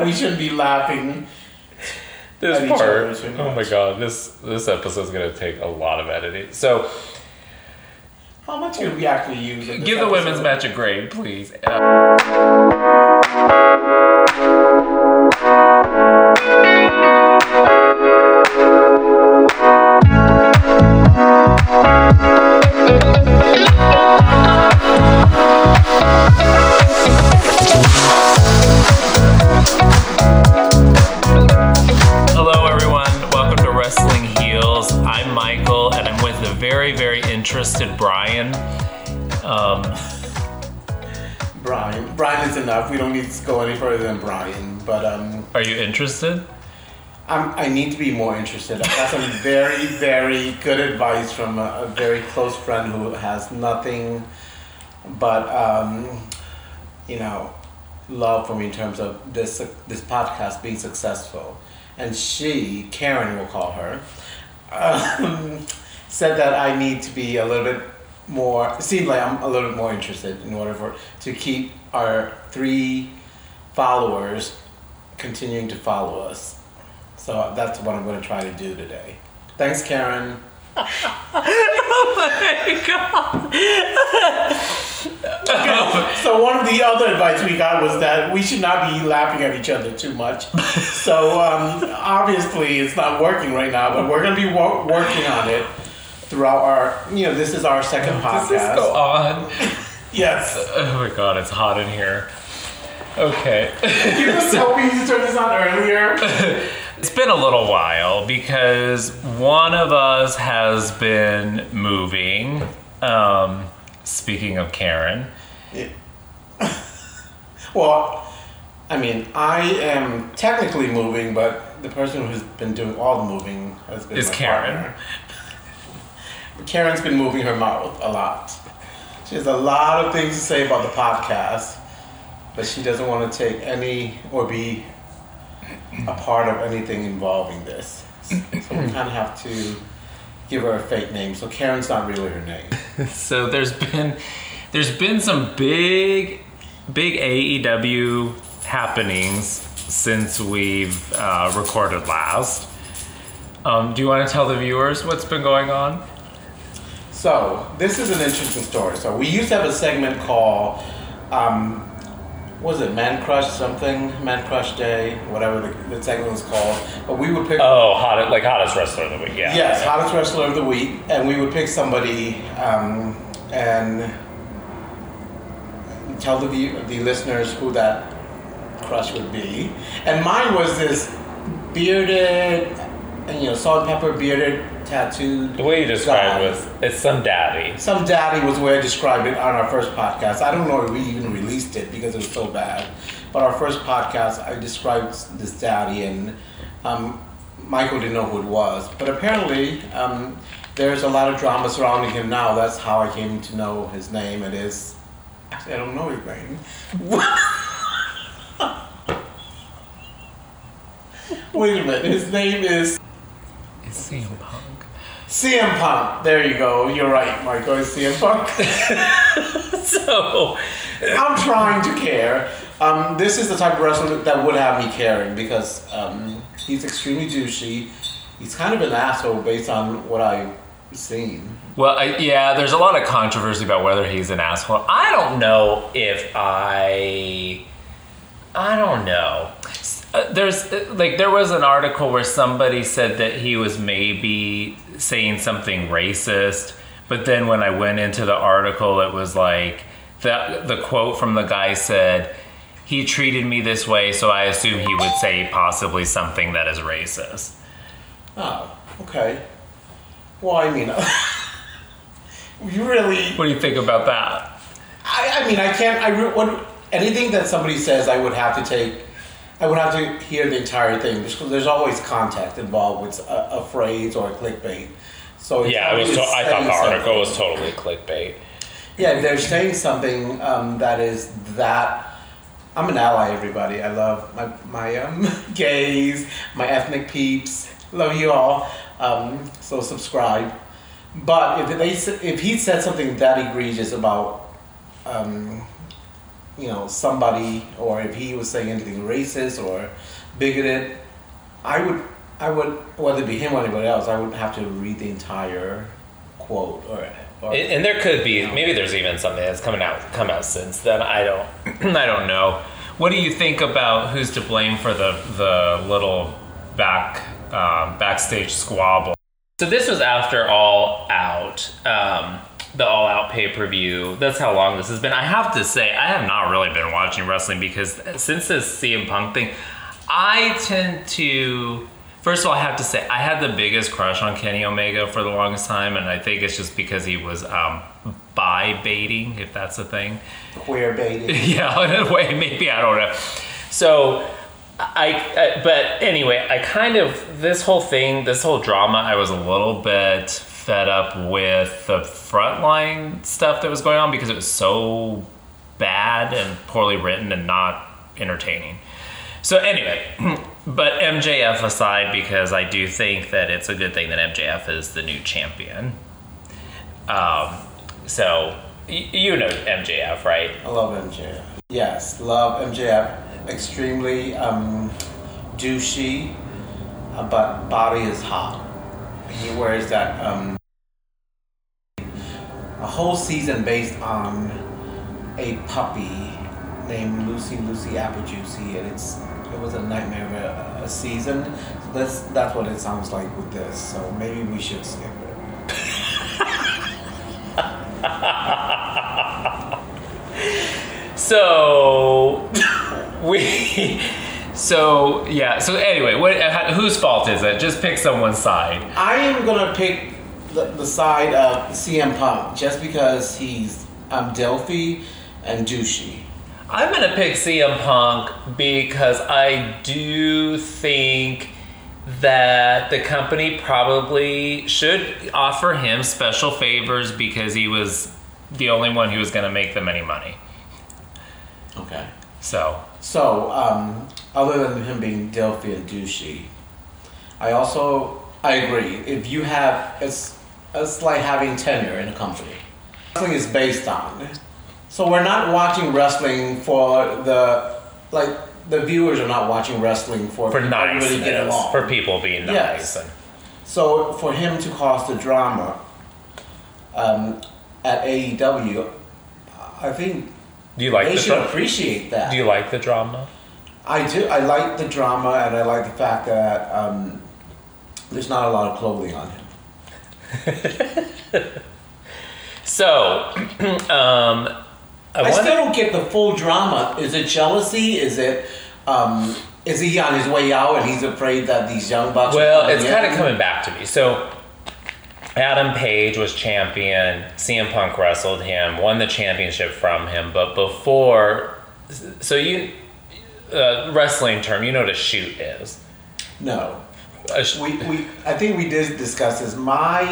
that we should be laughing. This part, oh my god, this episode's gonna take a lot of editing. So, how much did we actually use? Give the women's match a grade, please. Interested Brian. Brian is enough. We don't need to go any further than Brian. But are you interested? I need to be more interested. I've got some very, very good advice from a very close friend who has nothing but love for me in terms of this podcast being successful. And she, Karen, we'll call her. Said that I need to be a little bit more, seemed like I'm a little bit more interested in order to keep our 3 followers continuing to follow us. So that's what I'm going to try to do today. Thanks, Karen. Oh my god. Okay, so one of the other advice we got was that we should not be laughing at each other too much. So obviously it's not working right now, but we're going to be working on it. Throughout our, this is our second podcast. This is so odd. Yes. Oh my god, it's hot in here. Okay. You just told me you turned this on earlier. It's been a little while because one of us has been moving. Speaking of Karen. Yeah. Well, I am technically moving, but the person who's been doing all the moving has been my Karen. Partner. Karen's been moving her mouth a lot. She has a lot of things to say about the podcast, but she doesn't want to take any or be a part of anything involving this. So we kind of have to give her a fake name. So Karen's not really her name. So there's been some big AEW happenings since we've recorded last. Do you want to tell the viewers what's been going on? So, this is an interesting story. So, we used to have a segment called, Man Crush something? Man Crush Day, whatever the segment was called. But we would pick... Oh, Hottest Wrestler of the Week, yeah. Yes, Hottest Wrestler of the Week. And we would pick somebody and tell the listeners who that crush would be. And mine was this bearded... And, salt and pepper, bearded, tattooed. The way you described it was, it's some daddy. Some daddy was the way I described it on our first podcast. I don't know if we even released it because it was so bad. But our first podcast, I described this daddy, and Michael didn't know who it was. But apparently, there's a lot of drama surrounding him now. That's how I came to know his name. It is... Actually, I don't know his name. Wait a minute. His name is... It's CM Punk. CM Punk. There you go. You're right, Michael. It's CM Punk. So, I'm trying to care. This is the type of wrestler that would have me caring because he's extremely douchey. He's kind of an asshole based on what I've seen. Well, there's a lot of controversy about whether he's an asshole. I don't know if I don't know. There was an article where somebody said that he was maybe saying something racist, but then when I went into the article, it was like the quote from the guy said, "He treated me this way, so I assume he would say possibly something that is racist." Oh, okay. Well, you really. What do you think about that? I can't. Anything that somebody says, I would have to hear the entire thing because there's always context involved with a phrase or a clickbait. So I thought the article was totally clickbait. Yeah, they're saying something that is that. I'm an ally, everybody. I love my gays, my ethnic peeps. Love you all. So subscribe. But if he said something that egregious about you know, somebody, or if he was saying anything racist or bigoted, I would, whether it be him or anybody else, I would have to read the entire quote. Or and there could be, you know, maybe there's even something that's come out since then. I don't know. What do you think about who's to blame for the little backstage squabble? So this was after All Out, the All Out pay-per-view. That's how long this has been. I have to say, I have not really been watching wrestling because since this CM Punk thing, I tend to... First of all, I have to say, I had the biggest crush on Kenny Omega for the longest time, and I think it's just because he was bi-baiting, if that's a thing. Queer baiting. Yeah, in a way, maybe, I don't know. So... but anyway, I kind of, this whole drama, I was a little bit fed up with the frontline stuff that was going on because it was so bad and poorly written and not entertaining. So anyway, but MJF aside, because I do think that it's a good thing that MJF is the new champion. So, you know MJF, right? I love MJF. Yes, love MJF. Extremely douchey, but body is hot. He wears that a whole season based on a puppy named Lucy Applejuicy, and it was a nightmare of a season. So that's what it sounds like with this. So maybe we should skip it. So anyway, whose fault is it? Just pick someone's side. I am gonna pick the side of CM Punk just because he's Delphi and douchey. I'm gonna pick CM Punk because I do think that the company probably should offer him special favors because he was the only one who was gonna make them any money. Okay. So, other than him being Delphi and douchey, I agree. If you have, it's like having tenure in a company. Wrestling is based on. So we're not watching wrestling for the viewers are not watching wrestling for nice, really get along. For people being nice. Yes. So for him to cause the drama at AEW, I think... appreciate that. Do you like the drama? I do. I like the drama, and I like the fact that there's not a lot of clothing on him. So, I still don't get the full drama. Is it jealousy? Is he on his way out, and he's afraid that these young bucks? Well, it's kind of coming back to me. So. Adam Page was champion, CM Punk wrestled him, won the championship from him, but before, so you, wrestling term, you know what a shoot is? No. I think we did discuss this. My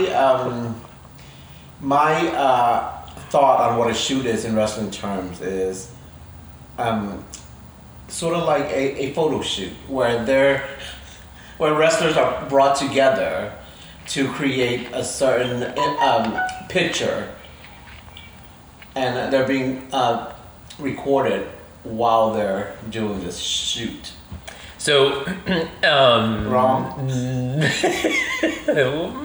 thought on what a shoot is in wrestling terms is sort of like a photo shoot where wrestlers are brought together to create a certain picture, and they're being recorded while they're doing this shoot. So, wrong.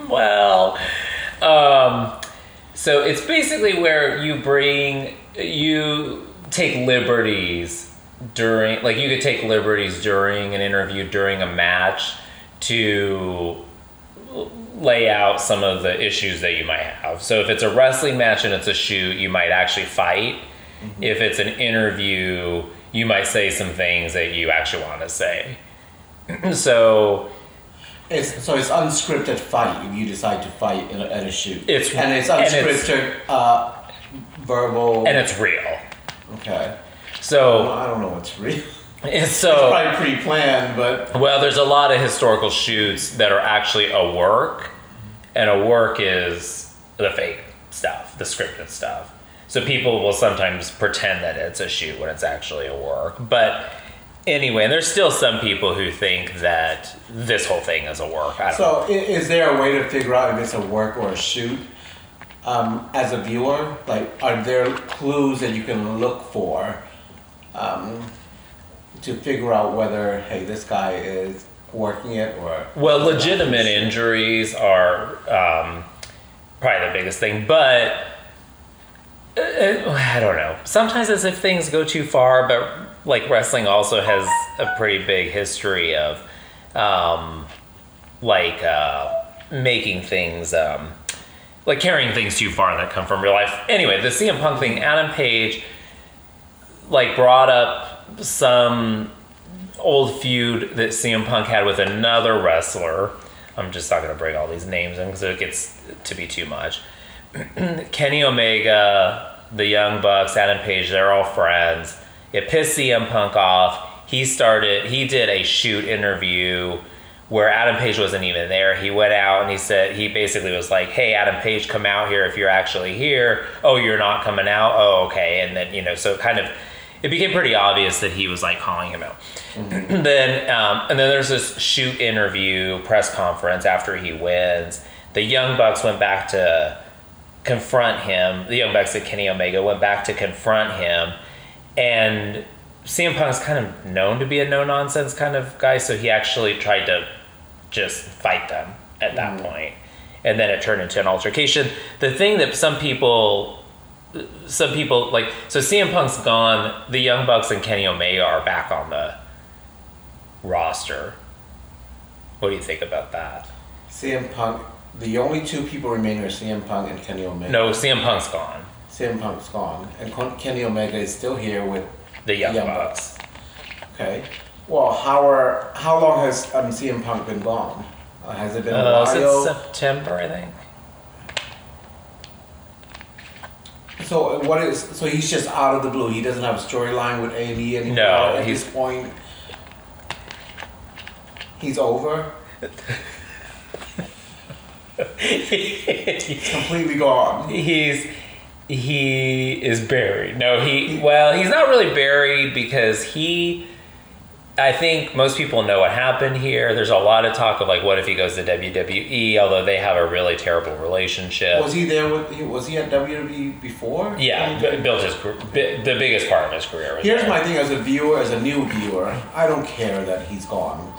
Well, so it's basically where you take liberties during, like you could take liberties during an interview, during a match, to lay out some of the issues that you might have. So if it's a wrestling match and it's a shoot, you might actually fight. Mm-hmm. If it's an interview, you might say some things that you actually want to say. So it's unscripted fight if you decide to fight at a shoot. It's unscripted and it's, verbal. And it's real. Okay. So... I don't know what's real. It's probably pre-planned, but... Well, there's a lot of historical shoots that are actually a work, and a work is the fake stuff, the scripted stuff. So people will sometimes pretend that it's a shoot when it's actually a work. But anyway, there's still some people who think that this whole thing is a work. I don't know. Is there a way to figure out if it's a work or a shoot as a viewer? Like, are there clues that you can look for to figure out whether, hey, this guy is working it or... Well, legitimate injuries are probably the biggest thing, but... I don't know. Sometimes it's if things go too far, but like wrestling also has a pretty big history of making things, like carrying things too far that come from real life. Anyway, the CM Punk thing, Adam Page like brought up some old feud that CM Punk had with another wrestler. I'm just not going to break all these names in because it gets to be too much. Kenny Omega, the Young Bucks, Adam Page, they're all friends. It pissed CM Punk off. He did a shoot interview where Adam Page wasn't even there. He went out and he basically was like, hey, Adam Page, come out here if you're actually here. Oh, you're not coming out? Oh, okay. And then, so kind of, it became pretty obvious that he was like calling him out. Mm-hmm. Then there's this shoot interview press conference after he wins. The Young Bucks went back to confront him. The Young Bucks and Kenny Omega went back to confront him, and CM Punk's kind of known to be a no-nonsense kind of guy, so he actually tried to just fight them at that point, and then it turned into an altercation. The thing that some people like, so CM Punk's gone, the Young Bucks and Kenny Omega are back on the roster. What do you think about that? CM Punk. The only two people remaining are CM Punk and Kenny Omega. No, CM Punk's gone. CM Punk's gone. And Kenny Omega is still here with the Young Bucks. Okay. Well, how long has CM Punk been gone? Has it been a while? Since September, I think. So so he's just out of the blue. He doesn't have a storyline with AEW anymore. No, at this point. He's over. He's completely gone. He is buried. He's not really buried because I think most people know what happened here. There's a lot of talk of like, what if he goes to WWE? Although they have a really terrible relationship. Was he at WWE before? Yeah, the biggest part of his career. Here's my thing as a viewer, as a new viewer, I don't care that he's gone.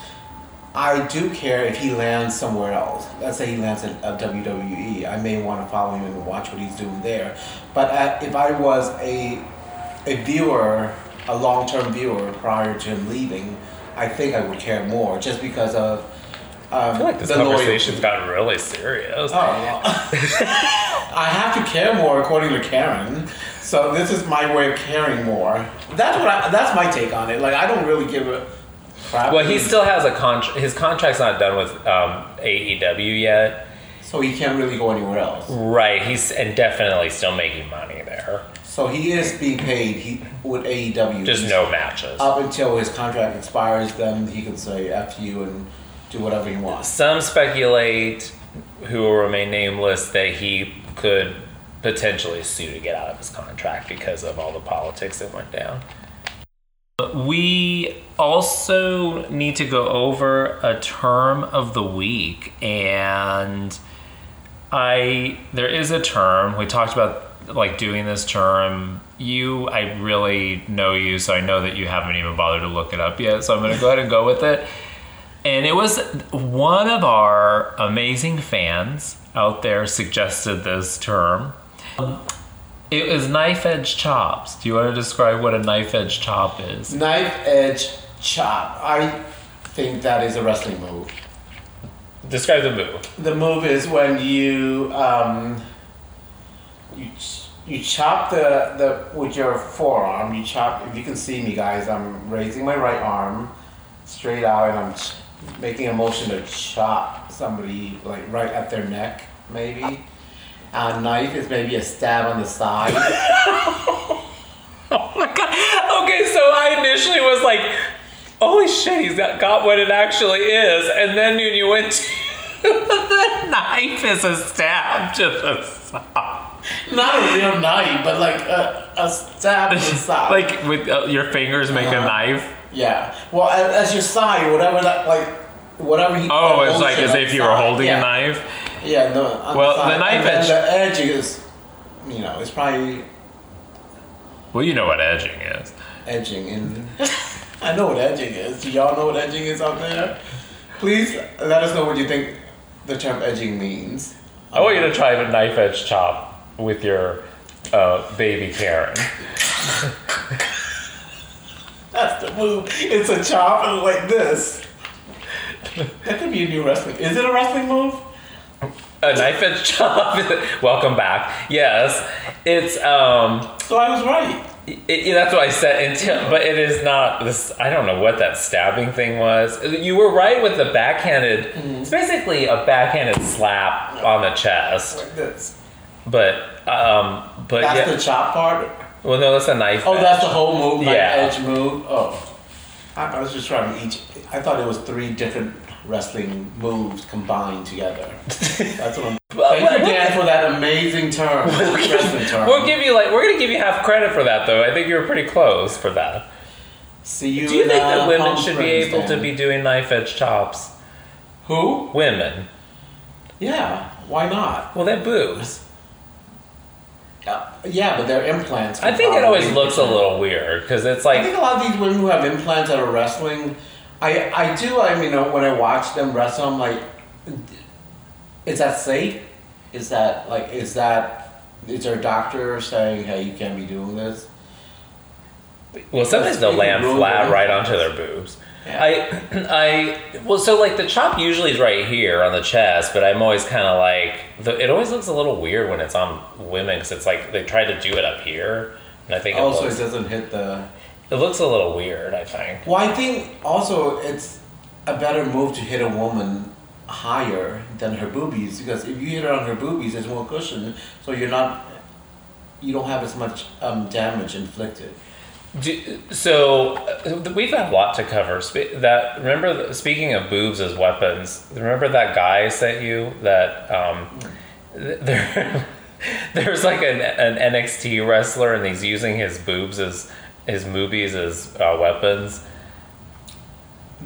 I do care if he lands somewhere else. Let's say he lands at WWE. I may want to follow him and watch what he's doing there. But if I was a viewer, a long-term viewer prior to him leaving, I think I would care more just because of I feel like this conversation's gotten really serious. Oh, I have to care more according to Karen. So this is my way of caring more. That's my take on it. Like, I don't really give a... Well, he still has his contract's not done with AEW yet, so he can't really go anywhere else. Right, he's and definitely still making money there. So he is being paid with AEW. Just no matches up until his contract expires. Then he can say F you and do whatever he wants. Some speculate, who will remain nameless, that he could potentially sue to get out of his contract because of all the politics that went down. We also need to go over a term of the week, and there is a term. We talked about like doing this term. I really know you, so I know that you haven't even bothered to look it up yet, so I'm going to go ahead and go with it. And it was one of our amazing fans out there suggested this term. It was knife edge chops. Do you want to describe what a knife edge chop is? Knife edge chop. I think that is a wrestling move. Describe the move. The move is when you chop the with your forearm. You chop. If you can see me, guys, I'm raising my right arm straight out, and I'm making a motion to chop somebody like right at their neck, maybe. A knife is maybe a stab on the side. Oh my god. Okay, so I initially was like, holy shit, he's got what it actually is. And then when you went to the knife is a stab to the side. Not a real knife, but like a stab to the side. Like with your fingers make a knife? Yeah. Well, as your side, whatever that, like, whatever he... Oh, it's like as if you were holding a knife? Yeah, no. The knife edge. The edge is, it's probably... Well, you know what edging is. edging in. I know what edging is. Do y'all know what edging is out there? Please let us know what you think the term edging means. I want you to try the knife edge chop with your baby Karen. That's the move. It's a chop and like this. That could be a new wrestling. Is it a wrestling move? A knife edge chop. Welcome back. Yes, it's. So I was right. That's what I said. But it is not this. I don't know what that stabbing thing was. You were right with the backhanded. Mm-hmm. It's basically a backhanded slap on the chest. Like this. But that's the chop part. Well, no, that's a knife. Oh, edge. That's the whole move. Knife edge move. Oh, I was just trying to each. I thought it was three different wrestling moves combined together. That's what I'm. Thank you, Dan, for that amazing term. We're gonna give you half credit for that, though. I think you were pretty close for that. Do you think that women should be able to be doing knife edge chops? Who? Women. Yeah. Why not? Well, they're boobs. Yeah, but they're implants. I think it always looks a little weird because it's like. I think a lot of these women who have implants that are wrestling. I do. I mean, when I watch them wrestle, I'm like, is that safe? Is there a doctor saying, hey, you can't be doing this? Well, sometimes they'll land flat right onto their boobs. Yeah. So the chop usually is right here on the chest, but I'm always kind of like, it always looks a little weird when it's on women because it's like they try to do it up here, and I think it doesn't hit the. It looks a little weird, I think. Well, I think also it's a better move to hit a woman higher than her boobies because if you hit her on her boobies, there's more cushion, so you don't have as much damage inflicted. So we've had a lot to cover. Speaking of boobs as weapons, remember that guy I sent you that there's like an NXT wrestler and he's using his boobs as his movies as weapons.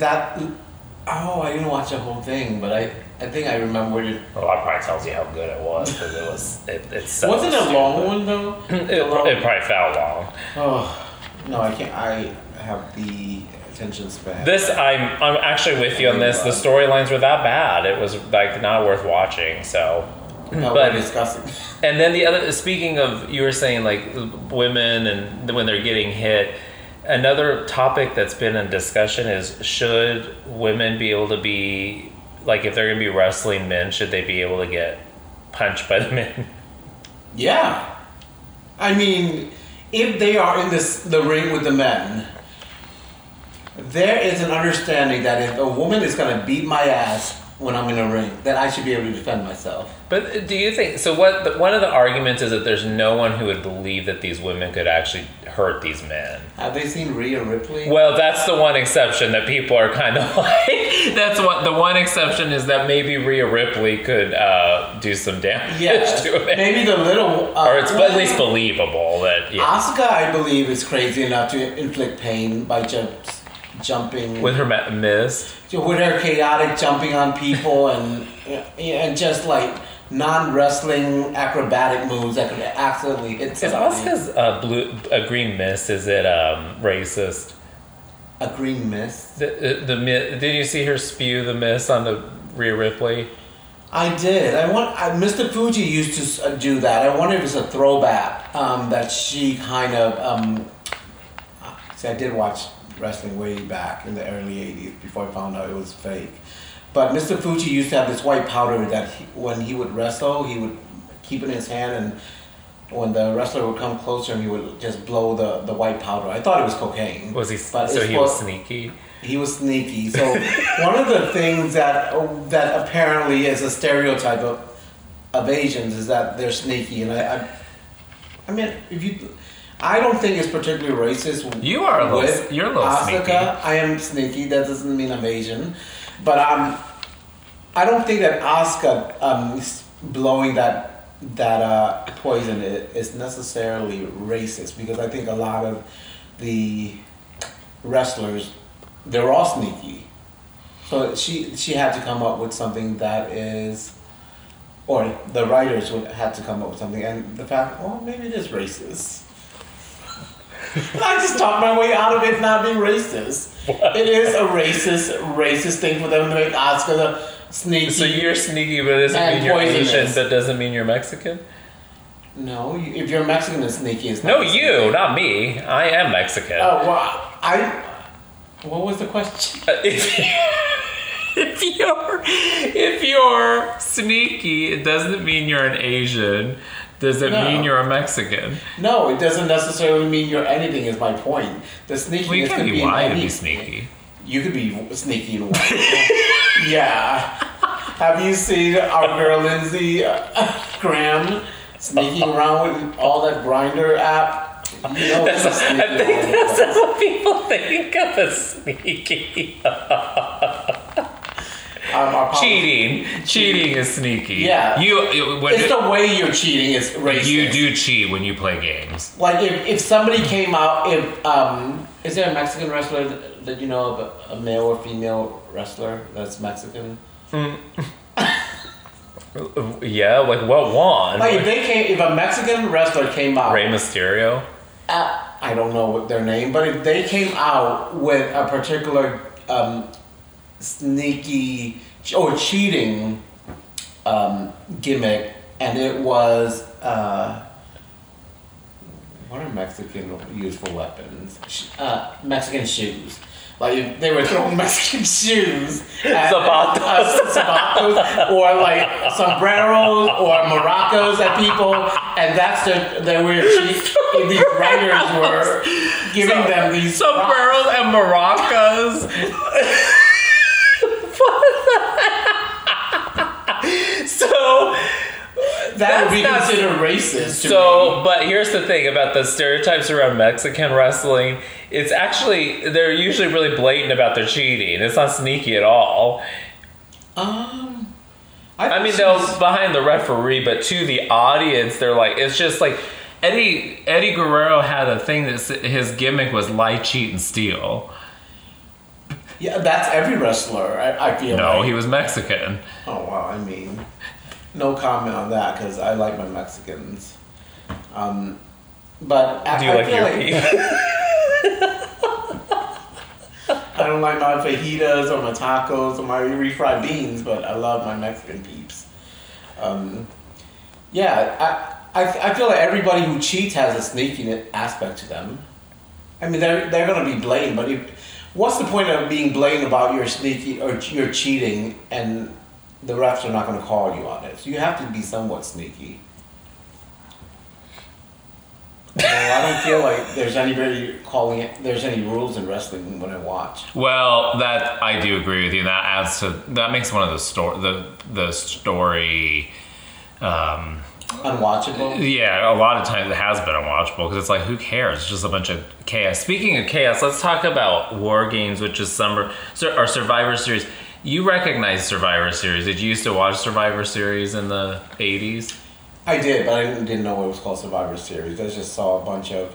I didn't watch the whole thing, but I think I remembered it. Well, that probably tells you how good it was because it was so wasn't it a long one though? It probably felt long. Oh. No, I can't. I have the attention span. I'm actually with you on this. The storylines were that bad. It was like not worth watching. So, but disgusting. And then the other. Speaking of, you were saying like women and when they're getting hit. Another topic that's been in discussion is should women be able to be like if they're going to be wrestling men, should they be able to get punched by the men? Yeah, I mean. If they are in the ring with the men, there is an understanding that if a woman is going to beat my ass when I'm in a ring, then I should be able to defend myself. But do you think... So one of the arguments is that there's no one who would believe that these women could actually hurt these men. Have they seen Rhea Ripley? Well, that's the one exception that people are kind of like... The one exception is that maybe Rhea Ripley could do some damage to it. Maybe the little... or it's at least believable that... Yeah. Asuka, I believe, is crazy enough to inflict pain by jumping... With her mist? With her chaotic jumping on people and just like non-wrestling acrobatic moves that could accidentally hit somebody. Is Asuka's green mist, is it racist? A green mist? Did you see her spew the mist on the Rhea Ripley? I did. Mr. Fuji used to do that. I wonder if it's a throwback that she kind of... I did watch... wrestling way back in the early 80s before I found out it was fake. But Mr. Fuji used to have this white powder that when he would wrestle, he would keep in his hand and when the wrestler would come closer and he would just blow the white powder. I thought it was cocaine. Was he sneaky? He was sneaky. So one of the things that apparently is a stereotype of Asians is that they're sneaky. And I mean, if you... I don't think it's particularly racist. You are a little, you're a little Asuka. Sneaky. I am sneaky. That doesn't mean I'm Asian, but I don't think that Asuka blowing that poison is necessarily racist because I think a lot of the wrestlers they're all sneaky. So she had to come up with something that is. Or the writers would have to come up with something, and the fact, maybe it is racist. And I just talked my way out of it not being racist. What? It is a racist thing for them to make Asuka the sneaky. So you're sneaky, but it doesn't mean you're Asian. That doesn't mean you're Mexican? No, if you're Mexican, it's sneaky. It's not Mexican. You, not me. I am Mexican. Oh, well, what was the question? If you're sneaky, it doesn't mean you're an Asian. Does it mean you're a Mexican? No, it doesn't necessarily mean you're anything, is my point. The sneakiness you can be white and be sneaky. You could be sneaky and white. Yeah. Have you seen our girl Lindsey Graham sneaking around with all that Grindr app? You know, I think that's what people think of as sneaky. Cheating is sneaky. Yeah, the way you're cheating is racist. You do cheat when you play games. Like if somebody came out, is there a Mexican wrestler that you know of, a male or female wrestler that's Mexican? Mm. Yeah, like what one? Like if a Mexican wrestler came out, Rey Mysterio. I don't know what their name, but if they came out with a particular sneaky or cheating gimmick, and it was what are Mexican useful weapons? Mexican shoes. Like they were throwing Mexican shoes, zapatos, or like sombreros or maracas at people, and that's they were cheap. These writers were giving them these sombreros and maracas. So that would be considered racist to me. But here's the thing about the stereotypes around Mexican wrestling. It's actually, they're usually really blatant about their cheating. It's not sneaky at all. I mean, they'll behind the referee, but to the audience, they're like, it's just like, Eddie Guerrero had a thing that his gimmick was lie, cheat, and steal. Yeah, that's every wrestler, I feel like. No, he was Mexican. Oh, wow, I mean, no comment on that, because I like my Mexicans. But do you like your people? I don't like my fajitas or my tacos or my refried beans, but I love my Mexican peeps. I feel like everybody who cheats has a sneaky aspect to them. I mean, they're going to be blamed, but what's the point of being blamed about your sneaky or your cheating, and the refs are not going to call you on it? So you have to be somewhat sneaky. Well, I don't feel like there's anybody calling it. There's any rules in wrestling when I watch. Well, that I do agree with you. That adds to that makes one of the story the story. Unwatchable? Yeah, a lot of times it has been unwatchable because it's like, who cares? It's just a bunch of chaos. Speaking of chaos, let's talk about War Games, which is our Survivor Series. You recognize Survivor Series. Did you used to watch Survivor Series in the 80s? I did, but I didn't know it was called Survivor Series. I just saw a bunch of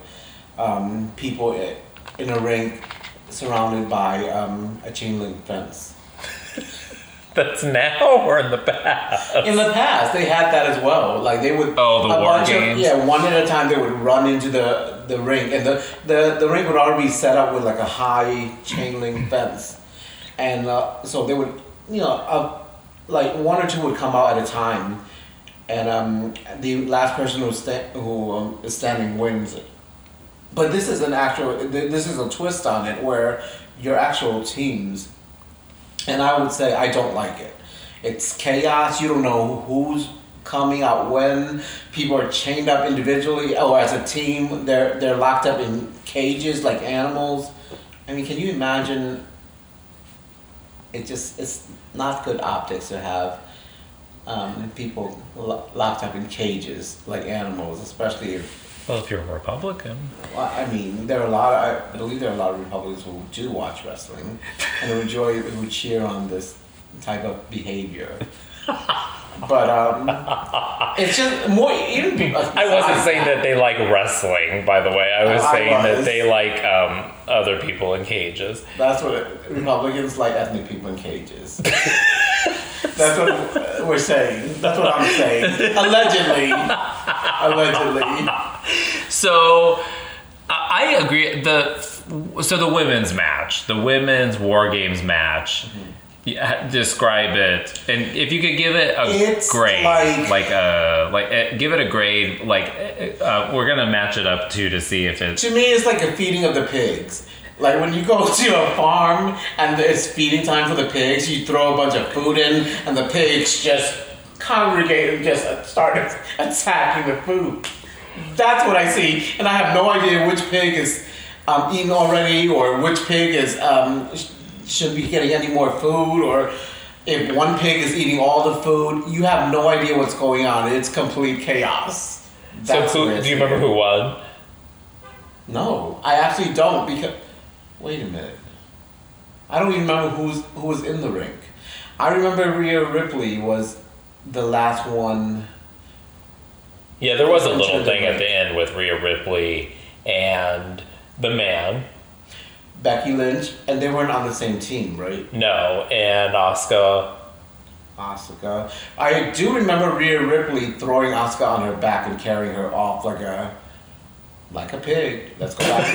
people in a ring surrounded by a chain link fence. That's now or in the past? In the past, they had that as well. Like they would the War Games. One at a time they would run into the ring, and the ring would already be set up with like a high chain link fence, and so they would, like one or two would come out at a time, and the last person who is standing wins. But this is this is a twist on it where your actual teams. And I would say I don't like it. It's chaos. You don't know who's coming out when. People are chained up individually or as a team. They're locked up in cages like animals. I mean, can you imagine? It's not good optics to have people locked up in cages like animals, especially if... Well, if you're a Republican. Well, I mean, I believe there are a lot of Republicans who do watch wrestling and who cheer on this type of behavior. But it's just more... Even people, I wasn't saying that they like wrestling, by the way. I was saying that they like other people in cages. That's what Republicans like, ethnic people in cages. That's what we're saying. That's what I'm saying. Allegedly. So, I I agree. So the women's match, the women's War Games match, yeah, describe it, and if you could give it a grade, give it a grade. We're gonna match it up to see if it's. To me, it's like a feeding of the pigs. Like when you go to a farm and it's feeding time for the pigs, you throw a bunch of food in, and the pigs just congregate and just start attacking the food. That's what I see, and I have no idea which pig is eaten already, or which pig is should be getting any more food, or if one pig is eating all the food. You have no idea what's going on. It's complete chaos. That's so, do you remember who won? No, I actually don't, because... Wait a minute. I don't even remember who was in the ring. I remember Rhea Ripley was the last one... Yeah, there was a little thing at the end with Rhea Ripley and the man... Becky Lynch, and they weren't on the same team, right? No, and Asuka. I do remember Rhea Ripley throwing Asuka on her back and carrying her off like a pig. Let's go back.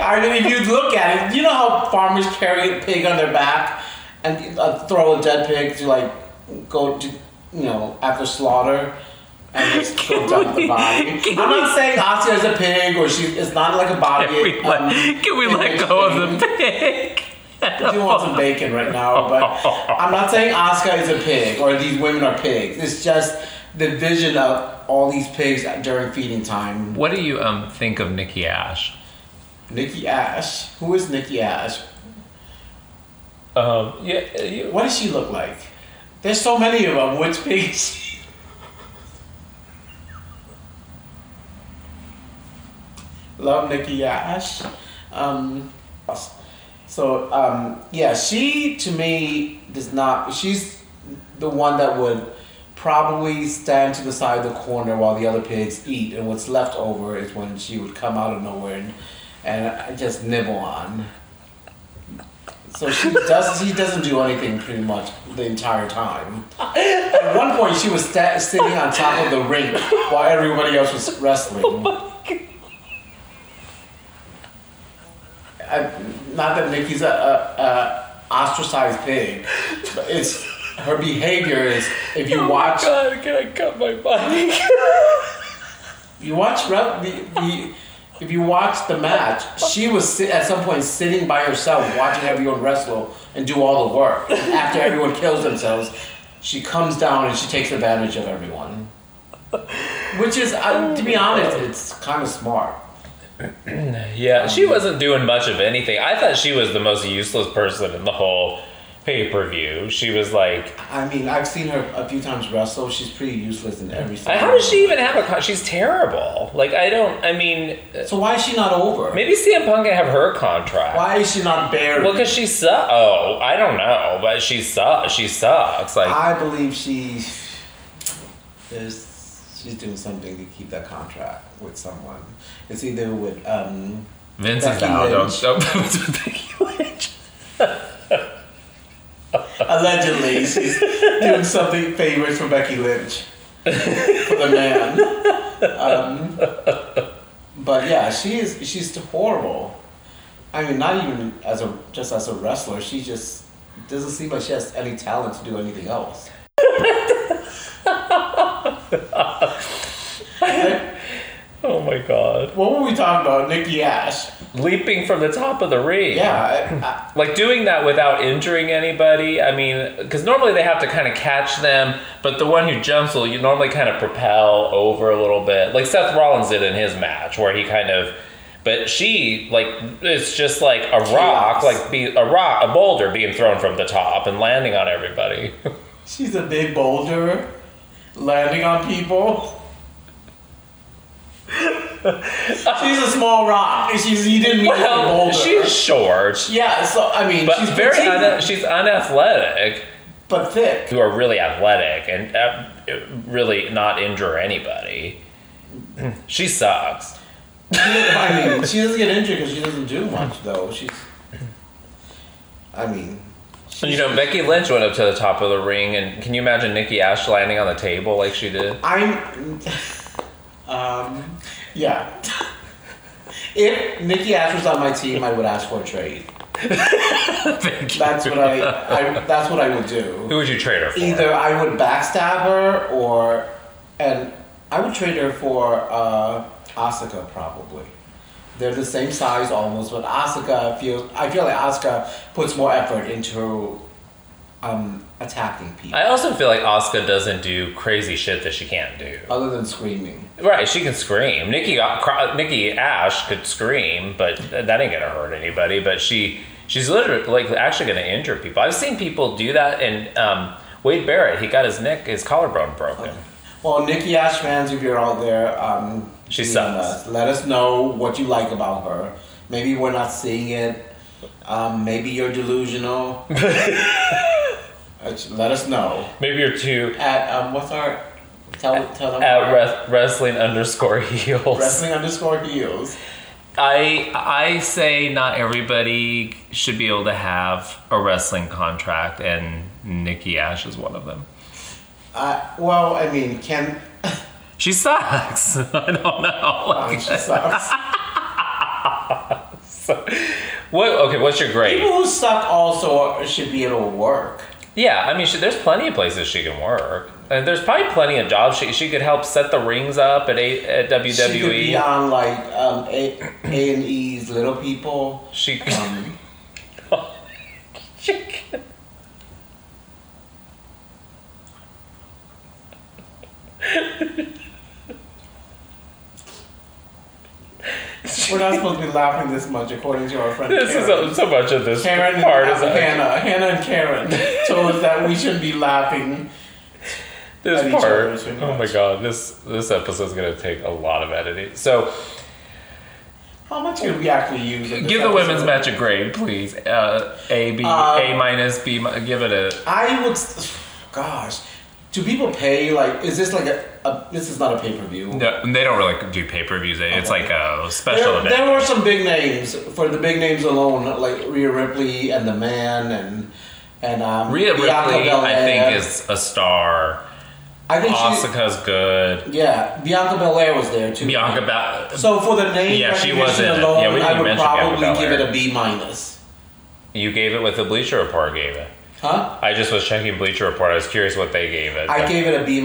I mean, if you look at it, you know how farmers carry a pig on their back and throw a dead pig to go to, after slaughter. And just cooked up the body. I'm not saying Asuka is a pig, or it's not like a body. Can we let go of the pig? I do want some bacon right now, but I'm not saying Asuka is a pig or these women are pigs. It's just the vision of all these pigs during feeding time. What do you think of Nikki Ash? Nikki Ash? Who is Nikki Ash? What does she look like? There's so many of them. Which pig is she? Love Nikki Ash. She to me does not. She's the one that would probably stand to the side of the corner while the other pigs eat, and what's left over is when she would come out of nowhere and just nibble on. So she doesn't do anything pretty much the entire time. At one point, she was sitting on top of the ring while everybody else was wrestling. Not that Nikki's a ostracized pig, but it's her behavior is if you watch. Oh my God, can I cut my body? If you watch the match, she was at some point sitting by herself watching everyone wrestle and do all the work. And after everyone kills themselves, she comes down and she takes advantage of everyone, which is, to be honest, it's kind of smart. Yeah, she wasn't doing much of anything. I thought she was the most useless person in the whole pay-per-view. She was like... I mean, I've seen her a few times wrestle. She's pretty useless in every single... How does she even have a... She's terrible. So why is she not over? Maybe CM Punk can have her contract. Why is she not buried? Well, because she sucks. Oh, I don't know. But she sucks. I believe she's doing something to keep that contract with someone. It's either with Vince Becky Lynch. Allegedly, she's doing something favors for Becky Lynch, for the man. But yeah, she's horrible. I mean, not even as a wrestler. She just doesn't seem like she has any talent to do anything else. Oh my God! What were we talking about? Nikki Ash leaping from the top of the ring. Yeah, doing that without injuring anybody. I mean, because normally they have to kind of catch them, but the one who jumps will you normally kind of propel over a little bit, like Seth Rollins did in his match, where he kind of. But she it's just like a rock, a boulder being thrown from the top and landing on everybody. She's a big boulder landing on people. She's a small rock. You didn't mean older. She's short. Yeah, so I mean, but she's very. She's unathletic, but thick. Who are really athletic and really not injure anybody. She sucks. She doesn't get injured because she doesn't do much, though. Becky Lynch went up to the top of the ring, and can you imagine Nikki Ash landing on the table like she did? Yeah. If Nikki Ash was on my team, I would ask for a trade. That's what I would do. Who would you trade her for? Either I would backstab her, or and I would trade her for Asuka probably. They're the same size almost, but Asuka feels. I feel like Asuka puts more effort into attacking people. I also feel like Asuka doesn't do crazy shit that she can't do, other than screaming. Right, she can scream. Nikki Ash could scream, but that ain't gonna hurt anybody. But she's literally like actually gonna injure people. I've seen people do that, and Wade Barrett, he got his collarbone broken. Okay. Well, Nikki Ash fans, if you're out there, she sucks. Let us know what you like about her. Maybe we're not seeing it. Maybe you're delusional. Let us know. Maybe you're too... At, what's our... Tell them. At wrestling_heels. Wrestling_heels. I say not everybody should be able to have a wrestling contract, and Nikki Ash is one of them. Well, I mean, can... She sucks. I don't know. She sucks. What's your grade? People who suck also should be able to work. Yeah, I mean, there's plenty of places she can work. And there's probably plenty of jobs. She could help set the rings up at WWE. She could be on, like, A&E's Little People. She could... she could... We're not supposed to be laughing this much, according to our friend Karen. This is so much of this Karen part is Hannah and Karen told us that we shouldn't be laughing. This part, oh my god, this episode's gonna take a lot of editing. So, how much did we actually use? Give the women's match a grade, please. A minus, B. Give it a. I would. Gosh. Do people pay, like, is this like this is not a pay-per-view. No, they don't really do pay-per-views. It's like a special event. There were some big names, for the big names alone, like Rhea Ripley and The Man and Rhea Ripley, Bianca Belair. I think, is a star. I think Asuka's good. Yeah, Bianca Belair was there, too. So for the name recognition alone, I would probably give it a B-. You gave it what the Bleacher Report gave it. Huh? I just was checking Bleacher Report. I was curious what they gave it. I gave it a B-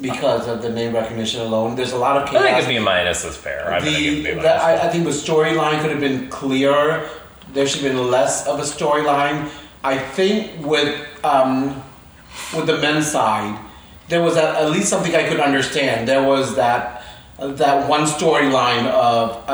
because of the name recognition alone. There's a lot of chaos. I think a B- is fair. I'm going to give it a B-. I think the storyline could have been clearer. There should have been less of a storyline. I think with the men's side, there was at least something I could understand. There was that one storyline of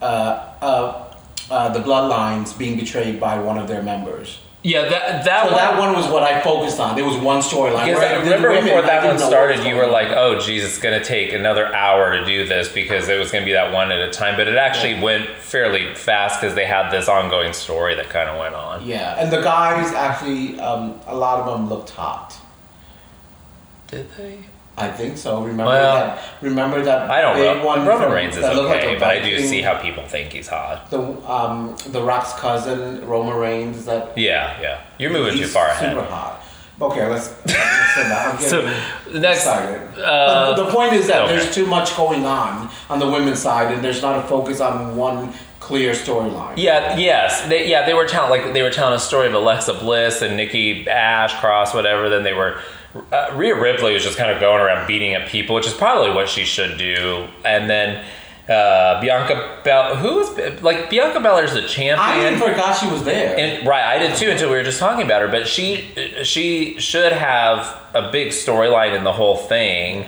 the Bloodlines being betrayed by one of their members. Yeah, that one was what I focused on. There was one storyline. Yes, right? I remember before that one started, you were like, oh, geez, it's going to take another hour to do this because it was going to be that one at a time. But it actually went fairly fast because they had this ongoing story that kind of went on. Yeah, and the guys actually, a lot of them looked hot. Did they? I think so. Remember that. I don't know. Roman Reigns is okay, but I do see how people think he's hot. The Rock's cousin, Roman Reigns, is that? Yeah. You're moving too far ahead. He's super hot. Okay, let's say that. I'm getting excited. The point is that there's too much going on the women's side, and there's not a focus on one clear storyline. Yeah. Yes. They were telling a story of Alexa Bliss and Nikki Ash, Cross, whatever. Then they were. Rhea Ripley was just kind of going around beating up people, which is probably what she should do. And then Bianca Belair, Bianca Belair's the champion. I even forgot she was there. Right, I did too until we were just talking about her. But she should have a big storyline in the whole thing.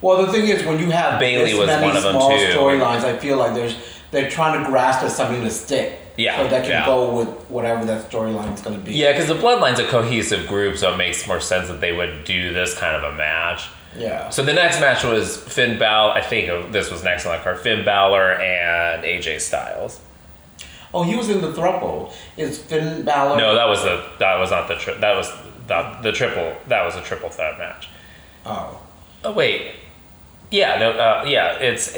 Well, the thing is, when you have Bayley was one of them too. Storylines, I feel like they're trying to grasp at something to stick. Yeah, so that can go with whatever that storyline is going to be. Yeah, because the Bloodline's a cohesive group, so it makes more sense that they would do this kind of a match. Yeah. So the next match was Finn Balor. I think this was next on the card. Finn Balor and AJ Styles. Oh, he was in the throuple. Is Finn Balor? No, that was not the triple. That was a triple threat match. Oh wait. Yeah. No. Yeah. It's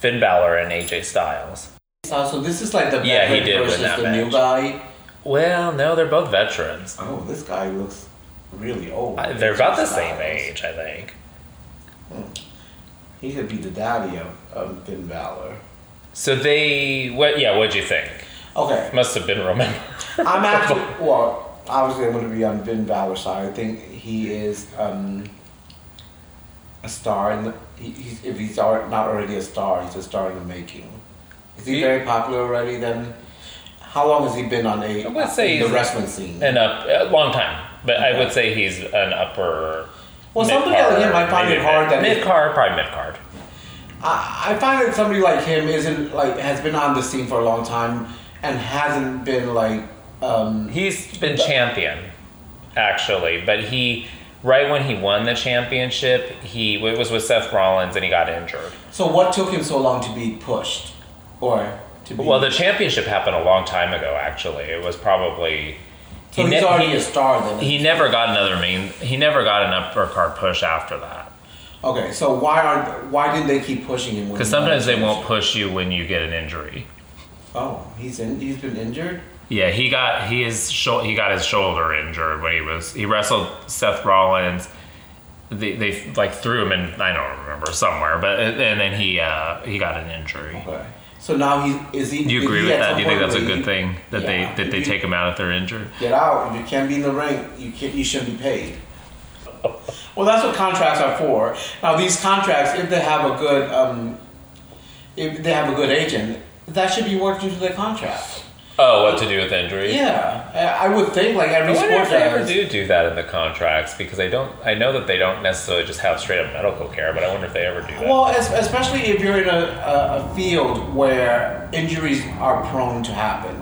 Finn Balor and AJ Styles. So this is like the veteran versus the match. New guy? Well, no, they're both veterans. Oh, this guy looks really old. They're about the same age, I think. Hmm. He could be the daddy of Finn Balor. So they... What'd you think? Okay. Must have been remembered. I'm actually... Well, obviously I'm going to be on Finn Balor's side. I think he is a star. If he's not already a star, he's a star in the making. Is he very popular already then? How long has he been on the wrestling scene? A long time. But okay. I would say he's an upper... Well, something like him, I find it hard that... Mid-card, probably mid-card. I find that somebody like him has been on the scene for a long time and hasn't been he's been champion, actually. But right when he won the championship, it was with Seth Rollins and he got injured. So what took him so long to be pushed? Well, the championship happened a long time ago, actually. It was probably... So he's already a star then. He never got an upper card push after that. Okay, so why didn't they keep pushing him? Because sometimes they won't push you when you get an injury. Oh, he's been injured? Yeah, he got his shoulder injured when he wrestled Seth Rollins. They threw him in, I don't remember, somewhere, but and then he got an injury. Okay. So now is he? Do you agree with that? Do you think that's a good thing that they take him out if they're injured? Get out! If you can't be in the ring, you shouldn't be paid. Well, that's what contracts are for. Now, these contracts, if they have a good agent, that should be worked into the contract. Oh, what to do with injury? Yeah, I would think every sport does. I wonder if they ever do that in the contracts, because I know that they don't necessarily just have straight up medical care, but I wonder if they ever do that. Well, especially if you're in a field where injuries are prone to happen,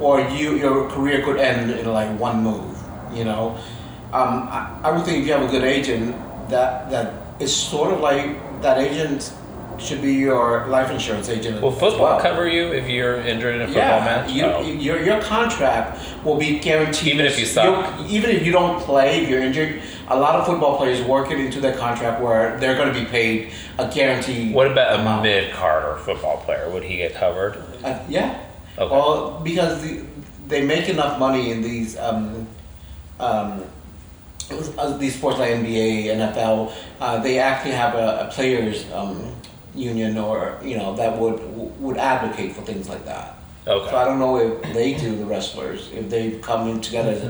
or your career could end in one move. You know, I would think if you have a good agent, that is sort of like that agent. Should be your life insurance agent. Will football cover you if you're injured in a football match? Your contract will be guaranteed. Even if you suck? Even if you don't play, if you're injured, a lot of football players work it into their contract where they're going to be paid a guaranteed What about amount. A mid-carder football player? Would he get covered? Yeah. Okay. Well, because they make enough money in these sports like NBA, NFL. They actually have a players... union or that would advocate for things like that. Okay. So I don't know if they do the wrestlers if they come in together as a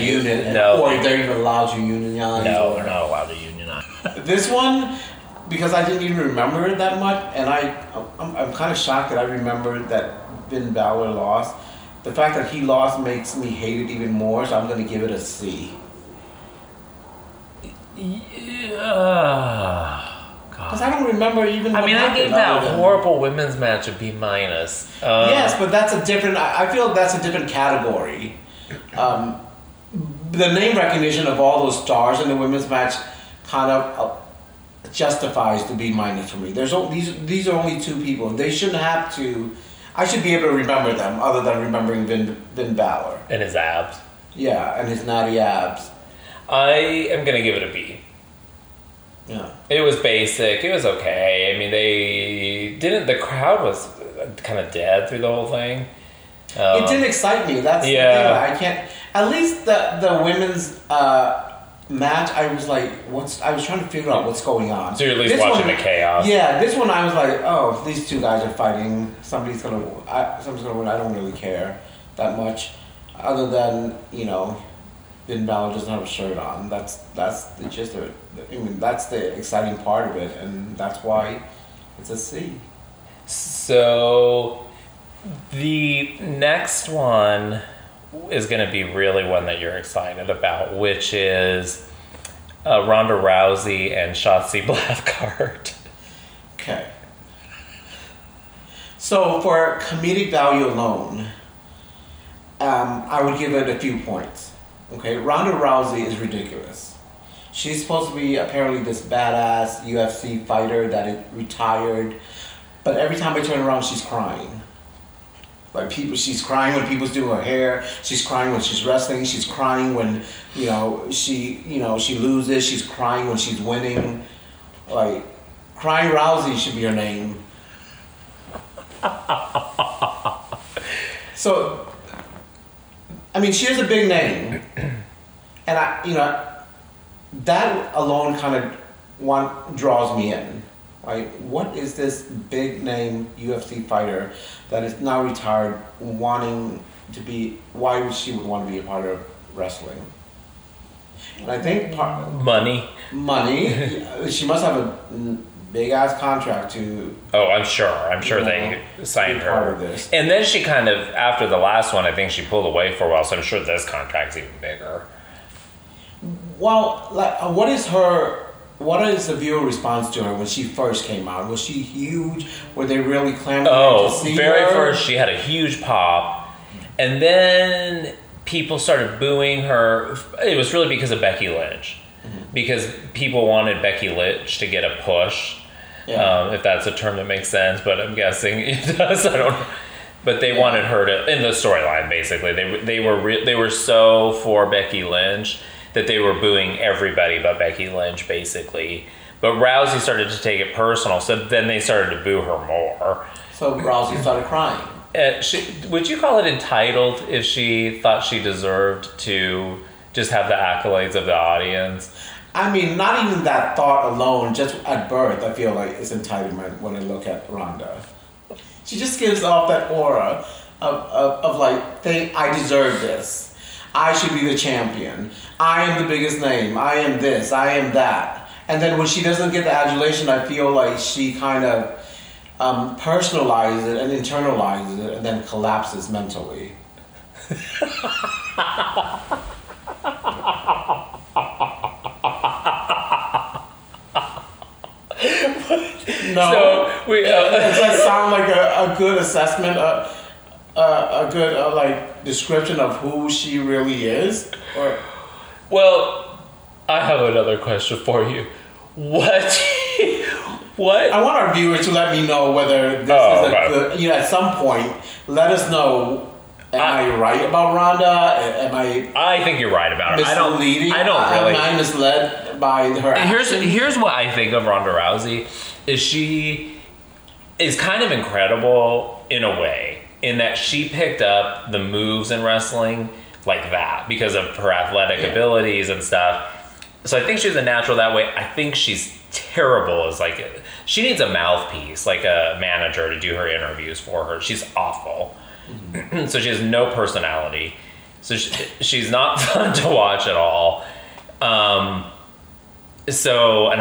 unit, or if they're even allowed to unionize. No, they're not allowed to unionize. This one, because I didn't even remember it that much, and I'm kind of shocked that I remembered that Finn Balor lost. The fact that he lost makes me hate it even more. So I'm going to give it a C. Yeah. Because I don't remember even. I mean, I gave that horrible women's match a B minus. Yes, but that's a different. I feel that's a different category. The name recognition of all those stars in the women's match kind of justifies the B minus for me. There's these are only two people. They shouldn't have to. I should be able to remember them, other than remembering Finn Balor and his abs. Yeah, and his naughty abs. I am gonna give it a B. Yeah. It was basic. It was okay. I mean, the crowd was kind of dead through the whole thing. It didn't excite me. That's the thing. I can't. At least the women's match, I was like, I was trying to figure out what's going on. So you're at least watching the chaos. Yeah, this one I was like, oh, if these two guys are fighting, somebody's gonna win. I don't really care that much, other than Finn Balor doesn't have a shirt on. That's the gist of it. I mean, that's the exciting part of it, and that's why it's a C. So the next one is going to be really one that you're excited about, which is Ronda Rousey and Shotzi Blackheart. Okay. So for comedic value alone, I would give it a few points. Okay, Ronda Rousey is ridiculous. She's supposed to be apparently this badass UFC fighter that is retired, but every time I turn around, she's crying. She's crying when people do her hair. She's crying when she's wrestling. She's crying when she loses. She's crying when she's winning. Crying Rousey should be her name. So. I mean, she has a big name, and that alone kind of draws me in. Like, what is this big name UFC fighter that is now retired wanting to be? Why would she want to be a part of wrestling? And I think money. She must have a big ass contract to. Oh, I'm sure they signed her. Part of this. And then she kind of after the last one, I think she pulled away for a while. So I'm sure this contract's even bigger. Well, like, what is her? What is the viewer response to her when she first came out? Was she huge? Were they really clamoring to see her? Oh, very first she had a huge pop. And then people started booing her. It was really because of Becky Lynch. Mm-hmm. Because people wanted Becky Lynch to get a push. Yeah. If that's a term that makes sense, but I'm guessing it does. I don't know. But they wanted her to, in the storyline, basically. They were so for Becky Lynch that they were booing everybody but Becky Lynch, basically. But Rousey started to take it personal, so then they started to boo her more. So Rousey started crying. Would you call it entitled if she thought she deserved to just have the accolades of the audience? I mean, not even that thought alone, just at birth, I feel like it's entitlement when I look at Ronda. She just gives off that aura of like, I deserve this. I should be the champion. I am the biggest name. I am this. I am that. And then when she doesn't get the adulation, I feel like she kind of personalizes it and internalizes it and then collapses mentally. No. So does that sound like a good assessment of... a good description of who she really is? Or, well, I have another question for you. What? I want our viewers to let me know whether this is a good. You know, at some point, let us know. Am I right about Ronda? I think you're right about her. I don't really. Am I misled by her? Here's what I think of Ronda Rousey. Is she is kind of incredible in a way. In that she picked up the moves in wrestling like that because of her athletic abilities and stuff. So I think she's a natural that way. I think she's terrible as she needs a mouthpiece, like a manager to do her interviews for her. She's awful. Mm-hmm. So she has no personality. So she's not fun to watch at all. And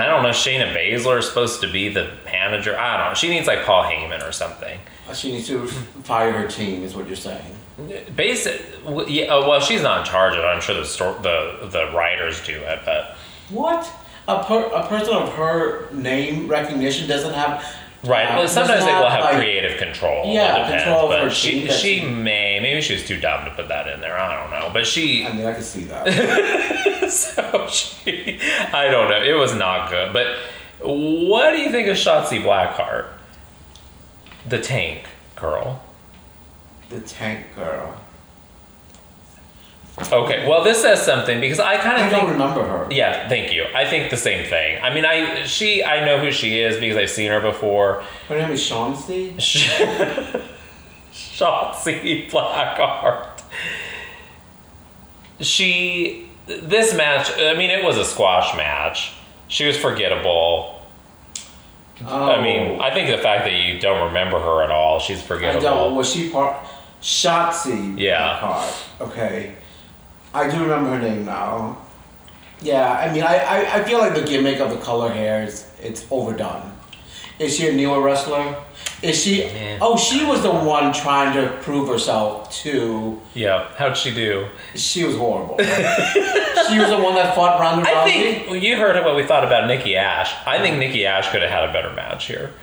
I don't know, Shayna Baszler is supposed to be the manager. I don't know. She needs like Paul Heyman or something. She needs to fire her team, is what you're saying. Well, she's not in charge of it. I'm sure the writers do it, but... What? A person of her name recognition doesn't have... Right, well, sometimes they will have creative control. Yeah, control of her team. Maybe she was too dumb to put that in there. I don't know, but she... I mean, I can see that. I don't know. It was not good, but what do you think of Shotzi Blackheart? The Tank Girl. The Tank Girl. Okay, well, this says something because I kind of don't remember her. Yeah, thank you. I think the same thing. I mean, I know who she is because I've seen her before. Her name is Shotzi? Shotzi Blackheart. This match, I mean, it was a squash match. She was forgettable. Oh. I mean, I think the fact that you don't remember her at all, she's forgettable. I don't. Was she part... Shotzi. Yeah. Part. Okay. I do remember her name now. Yeah, I mean, I feel like the gimmick of the color hair, it's overdone. Is she a newer wrestler? Is she... Yeah. Oh, she was the one trying to prove herself to... Yeah, how'd she do? She was horrible. She was the one that fought Ronda Rousey? I think... Well, you heard what we thought about Nikki Ash. I think Nikki Ash could have had a better match here.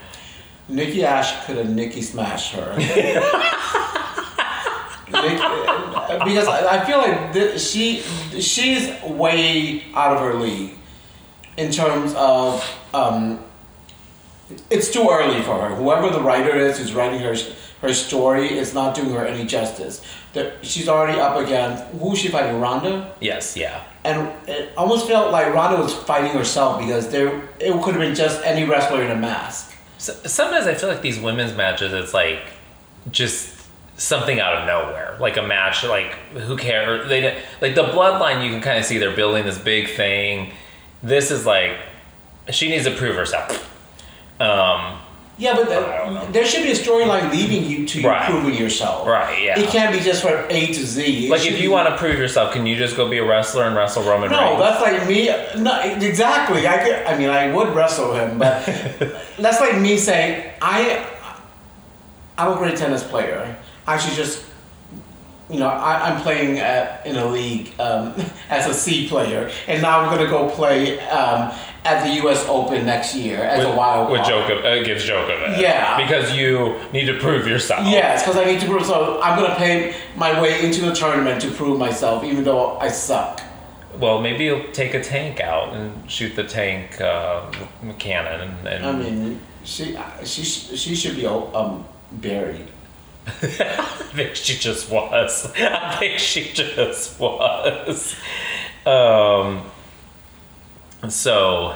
Nikki Ash could have Nikki smashed her. Because I feel like she's way out of her league in terms of... it's too early for her. Whoever the writer is who's writing her story is not doing her any justice. She's already up against... Who is she fighting? Ronda? Yes, yeah. And it almost felt like Ronda was fighting herself because it could have been just any wrestler in a mask. So, sometimes I feel like these women's matches, it's like just something out of nowhere. Like a match, like who cares? Like the Bloodline, you can kind of see they're building this big thing. This is like... She needs to prove herself. Yeah, but there should be a storyline leading you to proving yourself. Right, yeah. It can't be just from A to Z. It if you want to prove yourself, can you just go be a wrestler and wrestle Roman Reigns? No, that's like me. No, exactly. I would wrestle him, but that's like me saying, I'm a great tennis player. I should just, I'm playing in a league as a C player, and now I'm going to go play... at the U.S. Open next year as a wild card. Against Djokovic. Yeah. Because you need to prove yourself. Yes, because I need to prove myself. So I'm going to pay my way into the tournament to prove myself, even though I suck. Well, maybe you'll take a tank out and shoot the tank cannon. And I mean, she should be buried. I think she just was.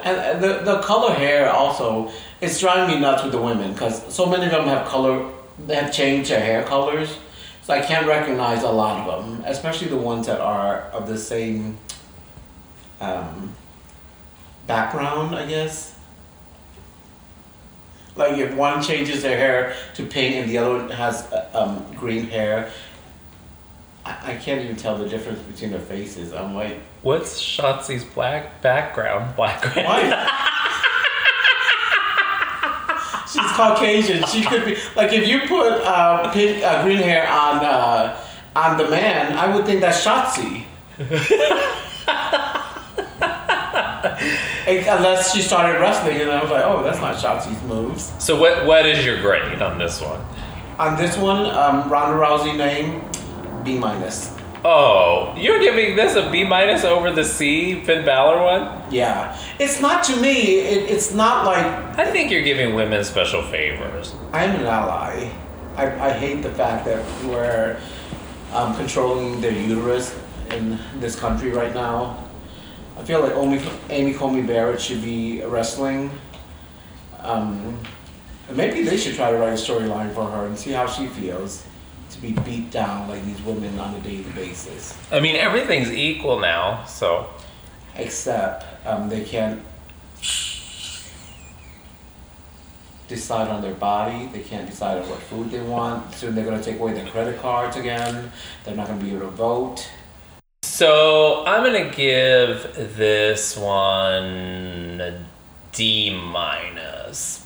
And the color hair also, it's driving me nuts with the women because so many of them have changed their hair colors, so I can't recognize a lot of them, especially the ones that are of the same background, I guess. Like if one changes their hair to pink and the other one has green hair, I can't even tell the difference between their faces. I'm like... What's Shotzi's background? White. She's Caucasian. She could be... Like, if you put green hair on the man, I would think that's Shotzi. Unless she started wrestling, and I was like, oh, that's not Shotzi's moves. So what is your grade on this one? On this one, Ronda Rousey name... B-. Oh, you're giving this a B- over the C Finn Balor one? Yeah. It's not to me. It's not like... I think you're giving women special favors. I'm an ally. I hate the fact that we're controlling their uterus in this country right now. I feel like Amy Comey Barrett should be wrestling. Maybe they should try to write a storyline for her and see how she feels. To be beat down like these women on a daily basis. I mean, everything's equal now, so... Except they can't decide on their body. They can't decide on what food they want. Soon they're going to take away their credit cards again. They're not going to be able to vote. So I'm going to give this one a D-.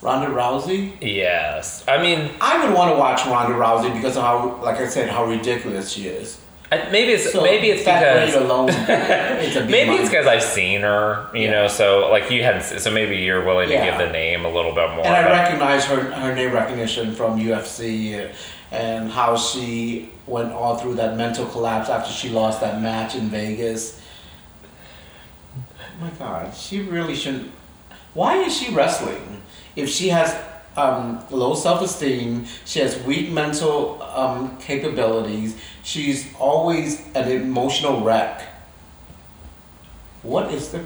Ronda Rousey? Yes. I mean... I would want to watch Ronda Rousey because of how, like I said, how ridiculous she is. Maybe it's because I've seen her, you know, so like you hadn't, so maybe you're willing to give the name a little bit more. And I recognize her name recognition from UFC and how she went all through that mental collapse after she lost that match in Vegas. Oh my God, she really shouldn't... Why is she wrestling? If she has low self-esteem, she has weak mental capabilities, she's always an emotional wreck. What is the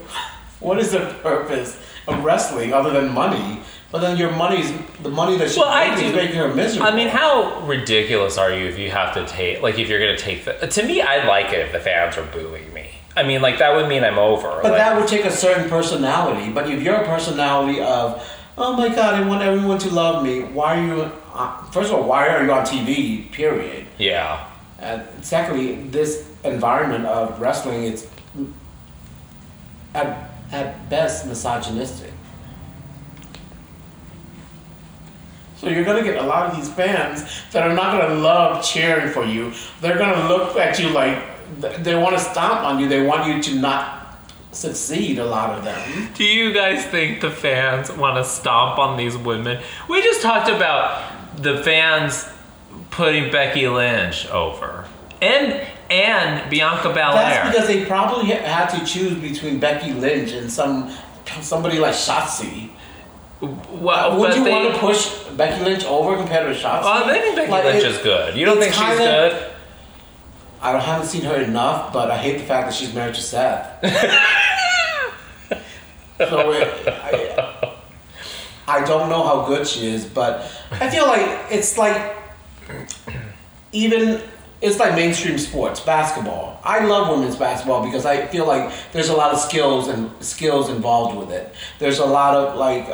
purpose of wrestling other than money? But then the money that she's making is making her miserable. I mean, how ridiculous are you if you have to to me, I like it if the fans are booing me. I mean, like, that would mean I'm over. But that would take a certain personality. But if you're a personality of, oh my God, I want everyone to love me, why are you on TV, period? Yeah. And secondly, this environment of wrestling, it's at best misogynistic. So you're going to get a lot of these fans that are not going to love cheering for you. They're going to look at you like... They want to stomp on you. They want you to not succeed, a lot of them. Do you guys think the fans want to stomp on these women? We just talked about the fans putting Becky Lynch over. And Bianca Belair. That's because they probably had to choose between Becky Lynch and somebody like Shotzi. Well, would you want to push Becky Lynch over compared to Shotzi? Well, I think Becky Lynch is good. You don't think she's good? I haven't seen her enough, but I hate the fact that she's married to Seth. I don't know how good she is, but I feel like it's like even It's like mainstream sports, basketball. I love women's basketball because I feel like there's a lot of skills involved with it. There's a lot of like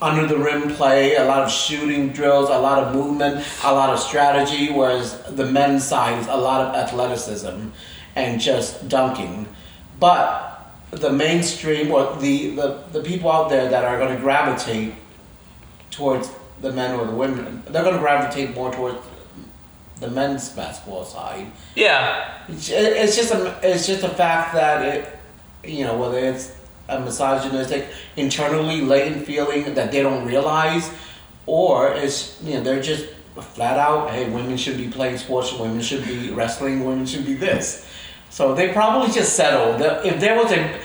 under the rim play, a lot of shooting drills, a lot of movement, a lot of strategy, whereas the men's side is a lot of athleticism and just dunking. But the mainstream or the people out there that are going to gravitate towards the men or the women, they're going to gravitate more towards the men's basketball side. Yeah. It's just a fact that it, you know, whether it's a misogynistic, internally latent feeling that they don't realize, or it's, you know, they're just flat out, hey, women should be playing sports, women should be wrestling, women should be this. So they probably just settled. If there was a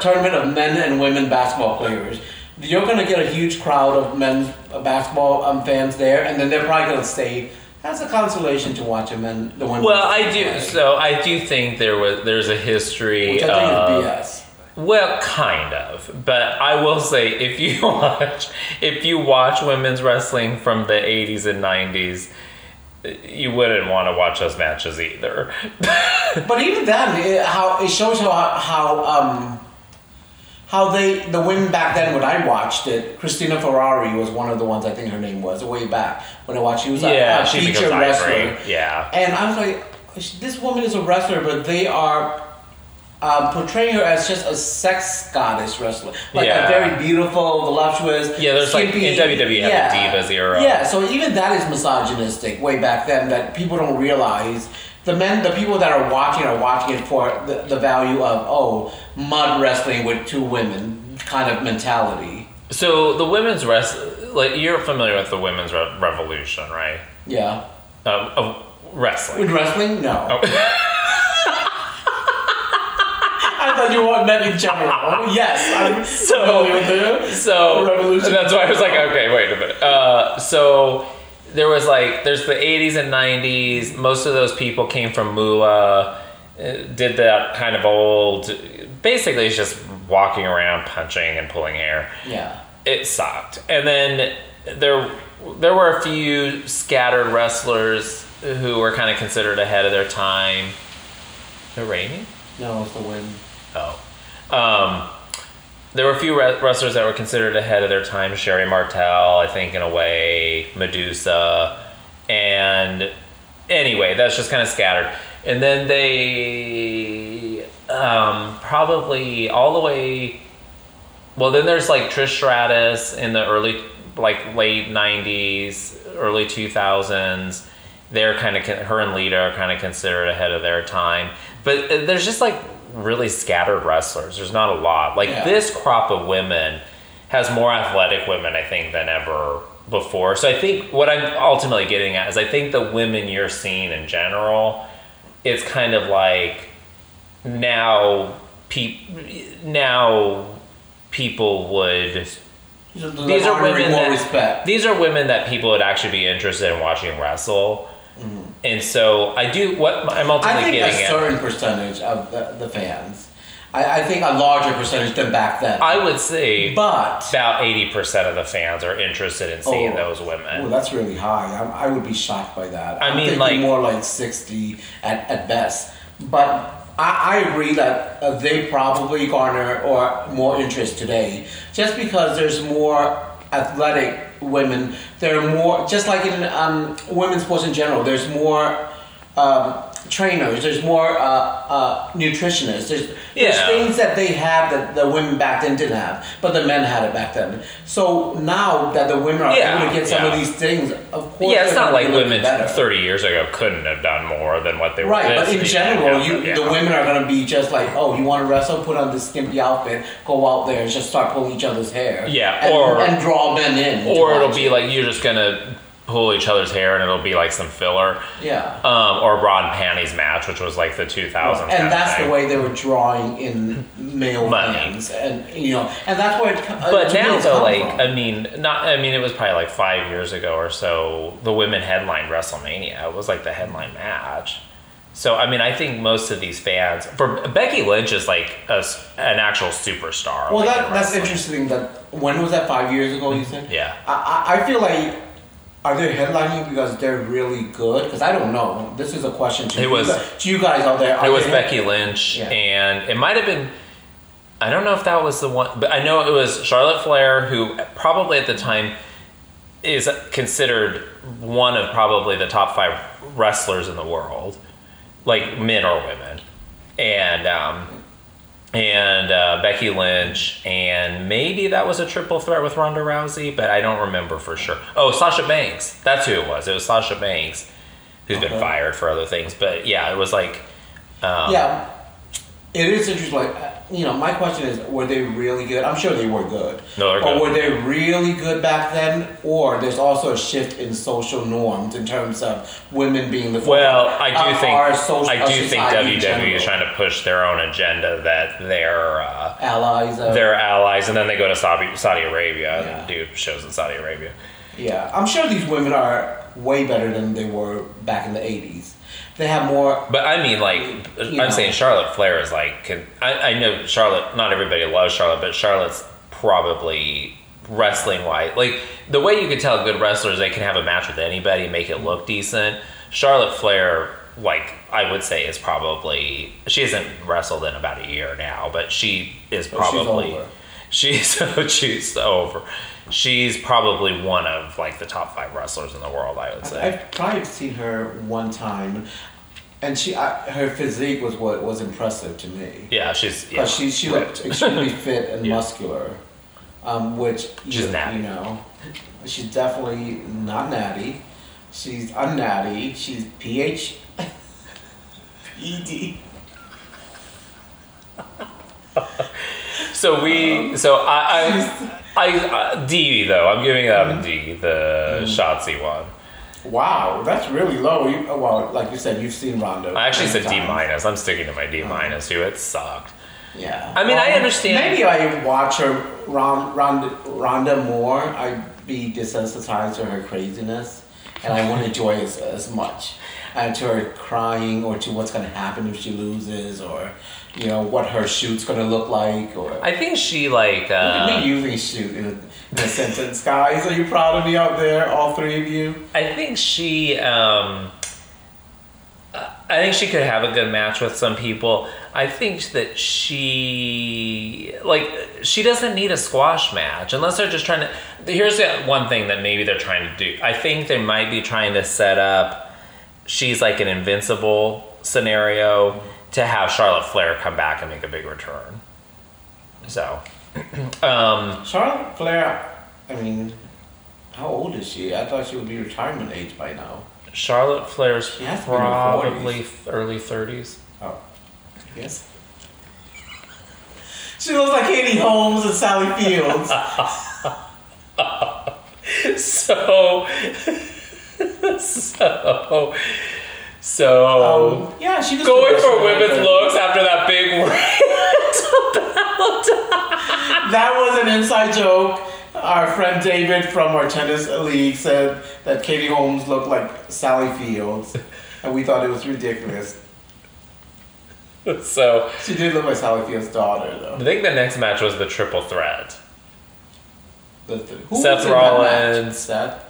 tournament of men and women basketball players, you're going to get a huge crowd of men's basketball fans there, and then they're probably going to stay. That's a consolation to watch him and the one. Well, I do. Play. So I do think there's a history. Which I think is BS. Well, kind of, but I will say if you watch women's wrestling from the 80s and 90s, you wouldn't want to watch those matches either. But even then, it shows how the women back then when I watched it, Christina Ferrari was one of the ones, I think her name was, way back when I watched. She was a featured wrestler. Yeah. And I was like, this woman is a wrestler, but they are portraying her as just a sex goddess wrestler. Like a very beautiful, voluptuous. Yeah, there's skimpy, like in WWE had the Divas era. Yeah, so even that is misogynistic way back then that people don't realize. The men, the people that are watching it for the value of, mud wrestling with two women kind of mentality. So the women's wrestling, like, you're familiar with the women's revolution, right? Yeah. Of wrestling. With wrestling? No. Oh. I thought you meant in general. Yes. I'm so revolution. That's why I was like, okay, wait a minute. There was there's the 80s and 90s. Most of those people came from Moolah, did that kind of old, basically it's just walking around, punching and pulling hair. Yeah. It sucked. And then there were a few scattered wrestlers who were kind of considered ahead of their time. Is it raining? No, it's the wind. Oh. There were a few wrestlers that were considered ahead of their time. Sherry Martel, I think, in a way. Medusa. And anyway, that's just kind of scattered. And then they probably all the way... Well, then there's Trish Stratus in the early, late 90s, early 2000s. They're kind of... Her and Lita are kind of considered ahead of their time. But there's just really scattered wrestlers. There's not a lot. This crop of women has more athletic women, I think, than ever before. So I think what I'm ultimately getting at is I think the women you're seeing in general, it's kind of now people would... These are women that people would actually be interested in watching wrestle. Mm-hmm. And so I think a certain percentage of the fans. I think a larger percentage than back then. I would say about 80% of the fans are interested in seeing those women. Well, that's really high. I would be shocked by that. I mean, more 60 at best. But I agree that they probably garner or more interest today just because there's more athletic women. There are more, just like in women's sports in general, there's more trainers, there's more nutritionists, there's things that they have that the women back then didn't have, but the men had it back then. So now that the women are able to get some of these things, of course... Yeah, it's not like women 30 years ago couldn't have done more than what they were doing. Right, but in general, the women are going to be just you want to wrestle, put on this skimpy outfit, go out there and just start pulling each other's hair. Yeah, and draw men in. Or it'll be you're just going to... pull each other's hair and it'll be some filler. Yeah. Or bra and panties match, which was the 2000s. And that's the way they were drawing in male fans. And and that's where it comes from. But now though, it was probably 5 years ago or so, the women headlined WrestleMania. It was the headline match. So I think most of these fans for Becky Lynch is an actual superstar. Well, that's interesting. When was that? 5 years ago, you said? Yeah. I feel Are they headlining because they're really good? Because I don't know. This is a question to you guys out there. It was Becky Lynch, and it might have been... I don't know if that was the one, but I know it was Charlotte Flair, who probably at the time is considered one of probably the top 5 wrestlers in the world, like men or women, and Becky Lynch, and maybe that was a triple threat with Ronda Rousey, but I don't remember for sure. Oh, Sasha Banks, that's who it was. It was Sasha Banks, who's been fired for other things, but yeah, it was like, it is interesting. Like, you know, my question is, were they really good? I'm sure they were good. No, they're good. Or were they really good back then? Or there's also a shift in social norms in terms of women being the... Well, I do think WWE is trying to push their own agenda that they're... allies, and then they go to Saudi Arabia and do shows in Saudi Arabia. Yeah, I'm sure these women are way better than they were back in the 80s. They have more... But I mean, like, I'm saying Charlotte Flair is like... I know Charlotte... Not everybody loves Charlotte, but Charlotte's probably wrestling-wise. Like, the way you can tell good wrestlers, they can have a match with anybody and make it look decent. Charlotte Flair, like, I would say is probably... She hasn't wrestled in about a year now, but she is probably... Oh, she's over. She's probably one of, like, the top 5 wrestlers in the world, I would say. I've probably seen her one time, and her physique was what was impressive to me. Yeah, she looked extremely fit and muscular, which she's natty. You know, she's definitely not natty. She's unnatty. She's PhD. So D though, I'm giving that a D, the Shotzi one. Wow, that's really low. Well, like you said, you've seen Ronda. I actually said times. D-. I'm sticking to my D-, who it sucked. Yeah. I mean, I understand. Maybe I watch her Ronda more. I'd be desensitized to her craziness, and I wouldn't enjoy it as much. And to her crying, or to what's going to happen if she loses, or... You know, what her shoot's going to look like, or... I think she, like... we usually shoot in a sentence, guys. Are you proud of me out there, all three of you? I think she, I think she could have a good match with some people. I think that she... Like, she doesn't need a squash match, unless they're just trying to... Here's one thing that maybe they're trying to do. I think they might be trying to set up... She's, like, an invincible scenario... to have Charlotte Flair come back and make a big return. So. Charlotte Flair, I mean, how old is she? I thought she would be retirement age by now. Charlotte Flair's probably early 30s. Oh, yes. She looks like Katie Holmes and Sally Fields. So, yeah, she just going for women's looks after that big word. That was an inside joke. Our friend David from our tennis league said that Katie Holmes looked like Sally Fields, and we thought it was ridiculous. So she did look like Sally Fields' daughter, though. I think the next match was the triple threat. Who Seth Rollins, Seth.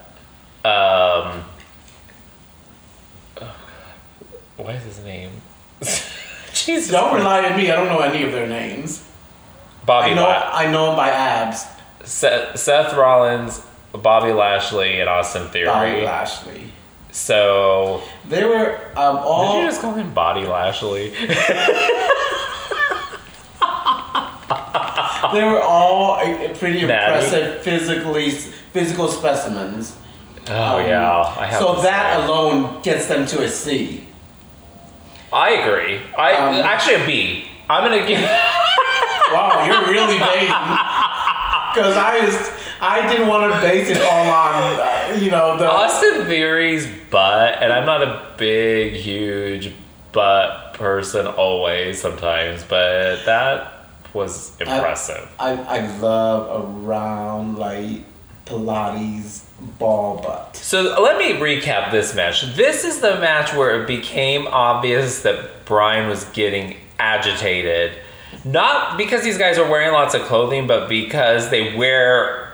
What is his name? Jesus. Don't rely on me. I don't know any of their names. Bobby. I know him by abs. Seth Rollins, Bobby Lashley, and Austin Theory. Bobby Lashley. So they were all. Did you just call him Bobby Lashley? They were all pretty impressive, physical specimens. Oh yeah. That alone gets them to a C. I agree. Actually, a B. I'm going to give... Wow, you're really baiting. Because I didn't want to base it all on, the... Austin Theory's butt, and I'm not a big, huge butt person always sometimes, but that was impressive. I love a round, like, Pilates ball butt. So let me recap this match. This is the match where it became obvious that Brian was getting agitated. Not because these guys are wearing lots of clothing, but because they wear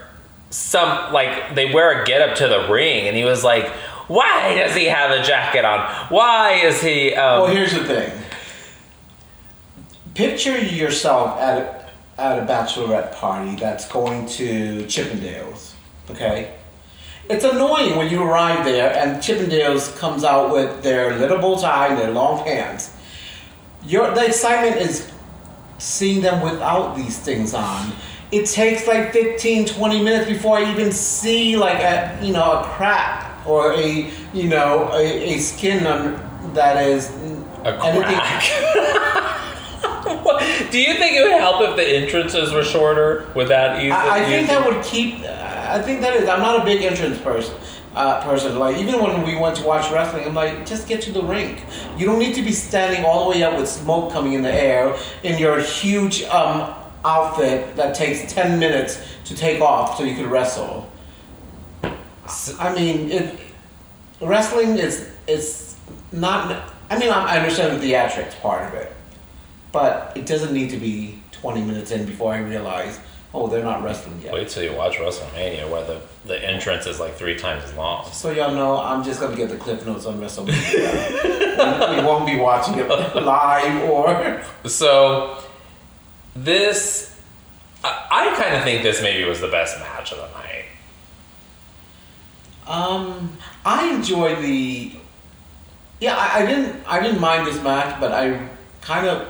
some, like, they wear a getup to the ring, and he was like, why does he have a jacket on? Why is he... Well, here's the thing. Picture yourself at a bachelorette party that's going to Chippendales, okay? It's annoying when you arrive there and Chippendales comes out with their little bow tie and their long pants. The excitement is seeing them without these things on. It takes like 15, 20 minutes before I even see like a crack or a skin that is a crack. Do you think it would help if the entrances were shorter? Would that ease? I'm not a big entrance person. Like even when we went to watch wrestling, I'm like, just get to the rink. You don't need to be standing all the way up with smoke coming in the air in your huge outfit that takes 10 minutes to take off so you could wrestle. I mean, wrestling is not. I mean, I understand the theatrics part of it, but it doesn't need to be 20 minutes in before I realize. Oh, they're not wrestling yet. Wait till you watch WrestleMania, where the entrance is like 3 times as long. So y'all know, I'm just going to get the cliff notes on WrestleMania. We won't be watching it live or... So, this... I kind of think this maybe was the best match of the night. I enjoyed the... Yeah, I didn't mind this match, but I kind of...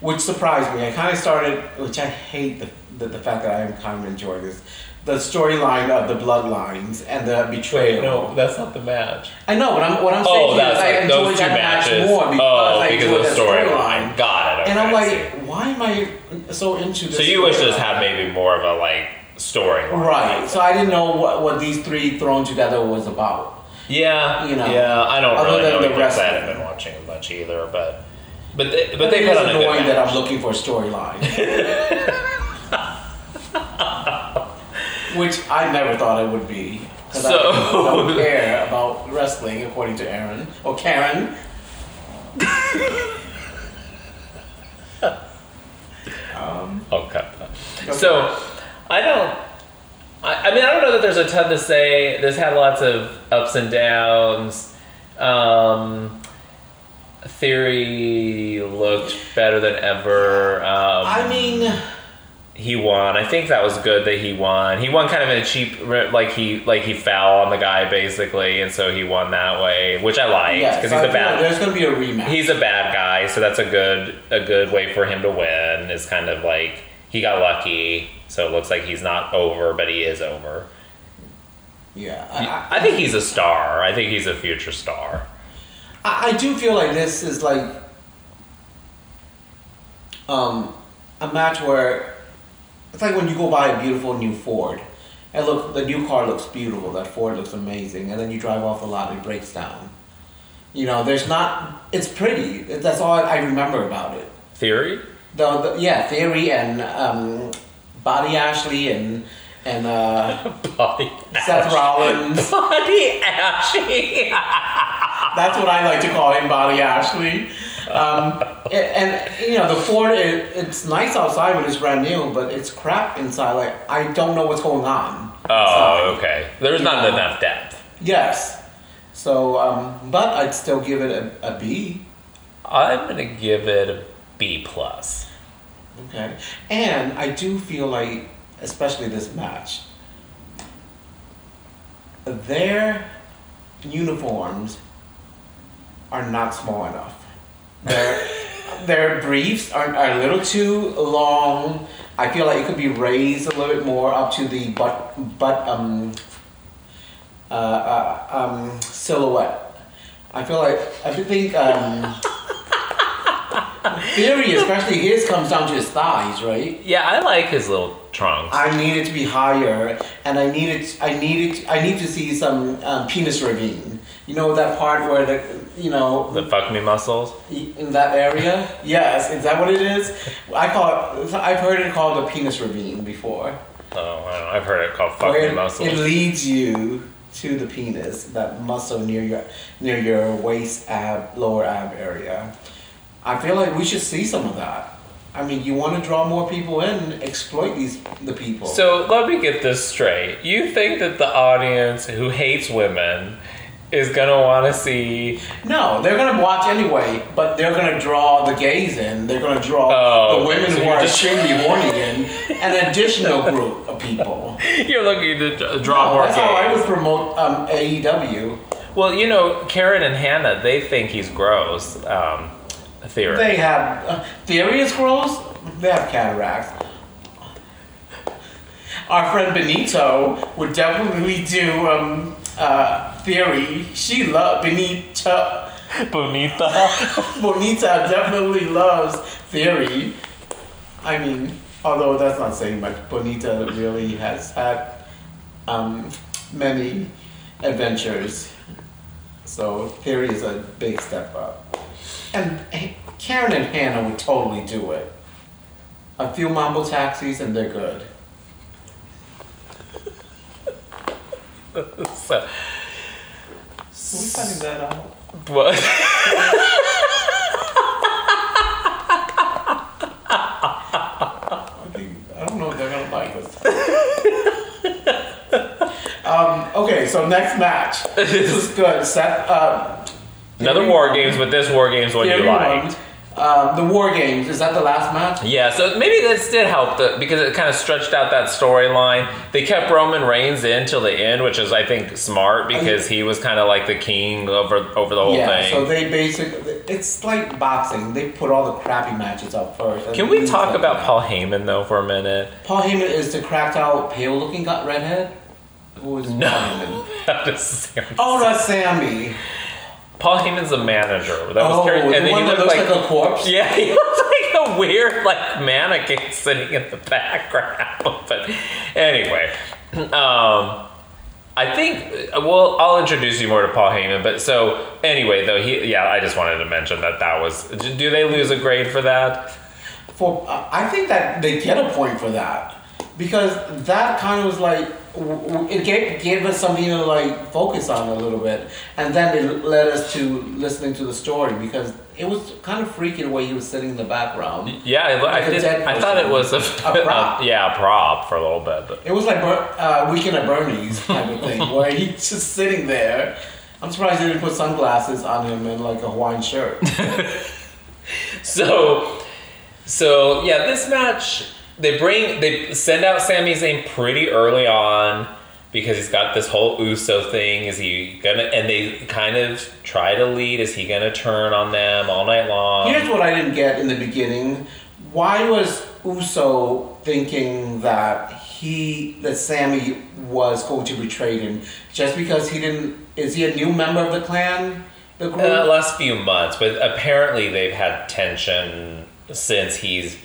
Which surprised me. I kind of started... Which I hate the fact that I am kind of enjoying this. The storyline of the bloodlines and the betrayal. Wait, no, that's not the match. I know, but what I'm saying is I enjoyed that match more because of the storyline. Got it. Okay, and I'm like, why am I so into this? So you wish this had maybe more of a like storyline. Right. So I didn't know what these three thrown together was about. Yeah. Yeah, I don't really know because I haven't been watching it much either, but they put on a good match. It's annoying that I'm looking for a storyline. Which I never thought it would be. Because I don't care about wrestling, according to Aaron. Or Karen. I'll cut that. So, I don't know that there's a ton to say. This had lots of ups and downs. Theory looked better than ever. He won. I think that was good that he won. He won kind of in a cheap, like he fell on the guy basically, and so he won that way, which I liked because he's a bad. There's gonna be a rematch. He's a bad guy, so that's a good way for him to win. It's kind of like he got lucky, so it looks like he's not over, but he is over. Yeah, I think he's a star. I think he's a future star. I do feel like this is like a match where. It's like when you go buy a beautiful new Ford. And look, the new car looks beautiful. That Ford looks amazing. And then you drive off the lot and it breaks down. It's pretty. That's all I remember about it. Theory? Theory and Bobby Lashley and Seth Rollins. Bobby Lashley! That's what I like to call him, Bobby Lashley. The Ford, it's nice outside when it's brand new, but it's crap inside. Like, I don't know what's going on. Oh, okay. There's not enough depth. Yes. So, but I'd still give it a B. I'm going to give it a B+. Okay. And I do feel like, especially this match, their uniforms are not small enough. Their briefs are a little too long. I feel like it could be raised a little bit more up to the silhouette. I think Theory, especially his, comes down to his thighs, right? Yeah, I like his little trunks. I need it to be higher, and I need to see some penis ravine. You know that part where the fuck me muscles in that area? Yes, is that what it is? I've heard it called a penis ravine before. Oh, I don't know. I've heard it called fuck me muscles. It leads you to the penis, that muscle near your waist, lower ab area. I feel like we should see some of that. I mean, you want to draw more people in, exploit the people. So let me get this straight. You think that the audience who hates women is going to want to see... No, they're going to watch anyway, but they're going to draw the gays in. They're going to draw the women who are extremely horny in, an additional group of people. You're looking to draw more gays. That's how I would promote AEW. Well, you know, Karen and Hannah, they think he's gross. Theory. They have... Theory is gross? They have cataracts. Our friend Benito would definitely do Theory. She loved Benito. Bonita definitely loves Theory. I mean, although that's not saying much. Bonita really has had many adventures. So Theory is a big step up. And Karen and Hannah would totally do it. A few mambo taxis and they're good. So, are we finding that out? What? I don't know if they're gonna like us. Okay, so next match. This is good. Seth. Another War Games, but this War Games one you liked. The War Games, is that the last match? Yeah, so maybe this did help because it kind of stretched out that storyline. They kept Roman Reigns in till the end, which is, I think, smart because he was kind of like the king over the whole thing. Yeah, so they basically... It's like boxing. They put all the crappy matches up first. Can we talk about Paul Heyman, though, for a minute? Paul Heyman is the cracked-out, pale-looking redhead? Who is Paul Heyman? Sammy. Oh, that's Sammy. Paul Heyman's a manager. That was curious. And then he looked like a corpse? Yeah, he looks like a weird mannequin sitting in the background. But anyway, I think, well, I'll introduce you more to Paul Heyman. But so anyway, though, I just wanted to mention that was, do they lose a grade for that? I think that they get a point for that. Because that kind of was it gave us something to focus on a little bit. And then it led us to listening to the story because it was kind of freaky the way he was sitting in the background. Yeah, I thought it was a prop. A prop for a little bit. But. It was like Weekend at Bernie's kind of thing where he's just sitting there. I'm surprised they didn't put sunglasses on him and a Hawaiian shirt. So yeah, this match... They send out Sami Zayn pretty early on because he's got this whole Uso thing. And they kind of try to lead. Is he gonna turn on them all night long? Here's what I didn't get in the beginning. Why was Uso thinking that Sami was going to betray him just because he didn't? Is he a new member of the clan? The group? In the last few months, but apparently they've had tension since he's.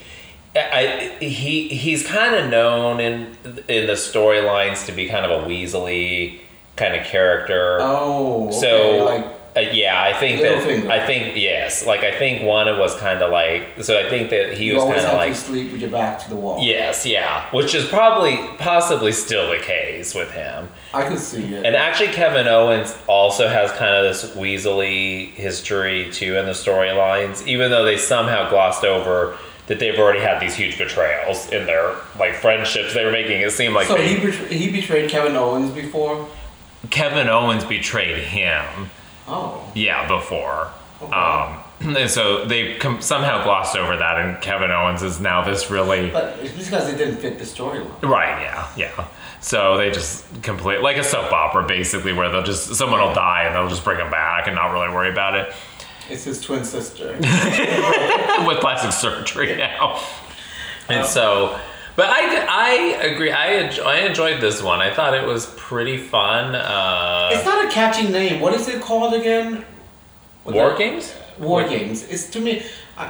He's kind of known in the storylines to be kind of a weaselly kind of character. Oh, okay. So I think one it was kind of so I think that he was kind of like you sleep with your back to the wall. Yes, yeah, which is possibly still the case with him. I can see it. And actually, Kevin Owens also has kind of this weaselly history too in the storylines, even though they somehow glossed over. That they've already had these huge betrayals in their friendships. They were making it seem like he betrayed Kevin Owens before. Kevin Owens betrayed him. Oh. Yeah, before. Okay. And so they somehow glossed over that, and Kevin Owens is now this really. But it's because it didn't fit the storyline. Right. Yeah. So they just complete like a soap opera, basically, where they'll just someone will die and they'll just bring him back and not really worry about it. It's his twin sister. With plastic surgery now. And so... But I agree. I enjoyed this one. I thought it was pretty fun. It's not a catchy name. What is it called again? War Games? War Games. It's to me... I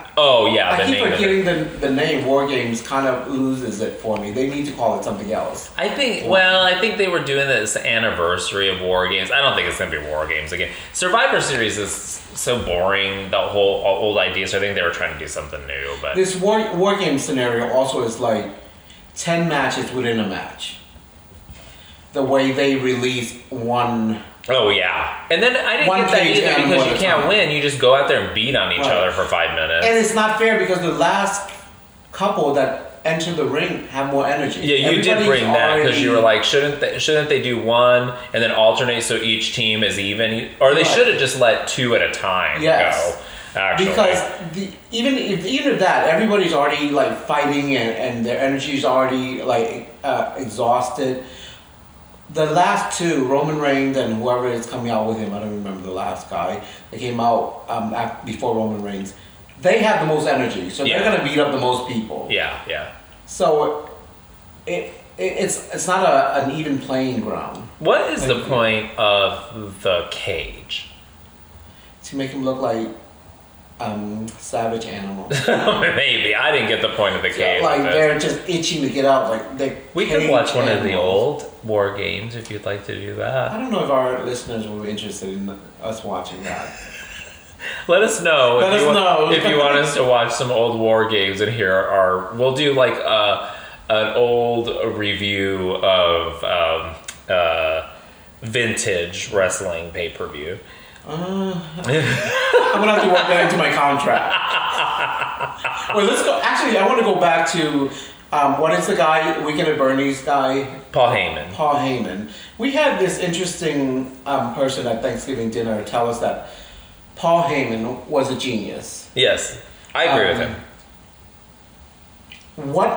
keep forgetting the name War Games kind of loses it for me. They need to call it something else. I think, I think they were doing this anniversary of War Games. I don't think it's going to be War Games again. Survivor Series is so boring, the whole old idea, so I think they were trying to do something new. But this War Games scenario also is 10 matches within a match. The way they release one... Oh, yeah. And then I didn't get that either because you can't win. You just go out there and beat on each other for 5 minutes. And it's not fair because the last couple that enter the ring have more energy. Yeah, you did bring that because you were like, shouldn't they do one and then alternate so each team is even? Or they should have just let two at a time go. Actually. Because even if that, everybody's already like fighting and their energy is already like exhausted. The last two, Roman Reigns and whoever is coming out with him, I don't remember the last guy that came out before Roman Reigns. They have the most energy, so they're going to beat up the most people. Yeah. So it's not an even playing ground. What is the point of the cage? To make him look like savage animals. Maybe. I didn't get the point of the cage. Yeah, like they're just itching to get out. We could watch one of the old War Games if you'd like to do that. I don't know if our listeners will be interested in us watching that. Let us know if you want us to watch some old War Games and here are... We'll do like an old review of vintage wrestling pay-per-view. I'm gonna have to work that into my contract. Wait, let's go. Actually, I want to go back to what is the guy? Weekend at Bernie's guy. Paul Heyman. We had this interesting person at Thanksgiving dinner tell us that Paul Heyman was a genius. Yes, I agree with him.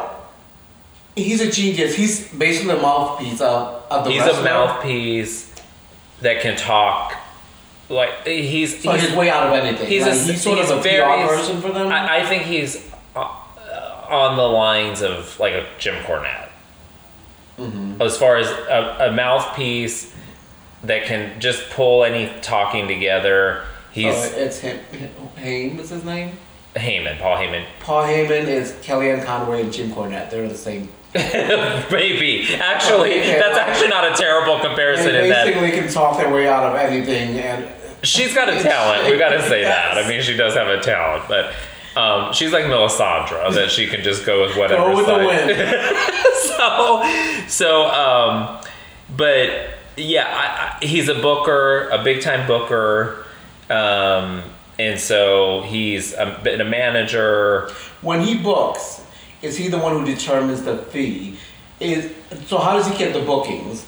He's a genius. He's basically a mouthpiece of the. He's wrestler. A mouthpiece that can talk. Like he's way out of anything. He's sort of a very PR person for them. I think he's on the lines of like a Jim Cornette, as far as a mouthpiece that can just pull any talking together. It's him. Heyman is his name. Paul Heyman is Kellyanne Conway and Jim Cornette. They're the same. Maybe. Actually, that's actually not a terrible comparison. They basically can talk their way out of anything, and she's got a talent. We got to say that. I mean, she does have a talent, but she's like Melisandre, that she can just go with whatever. Go with the wind. But yeah, he's a booker, a big time booker, and so he's been a manager. When he books, is he the one who determines the fee? So how does he get the bookings?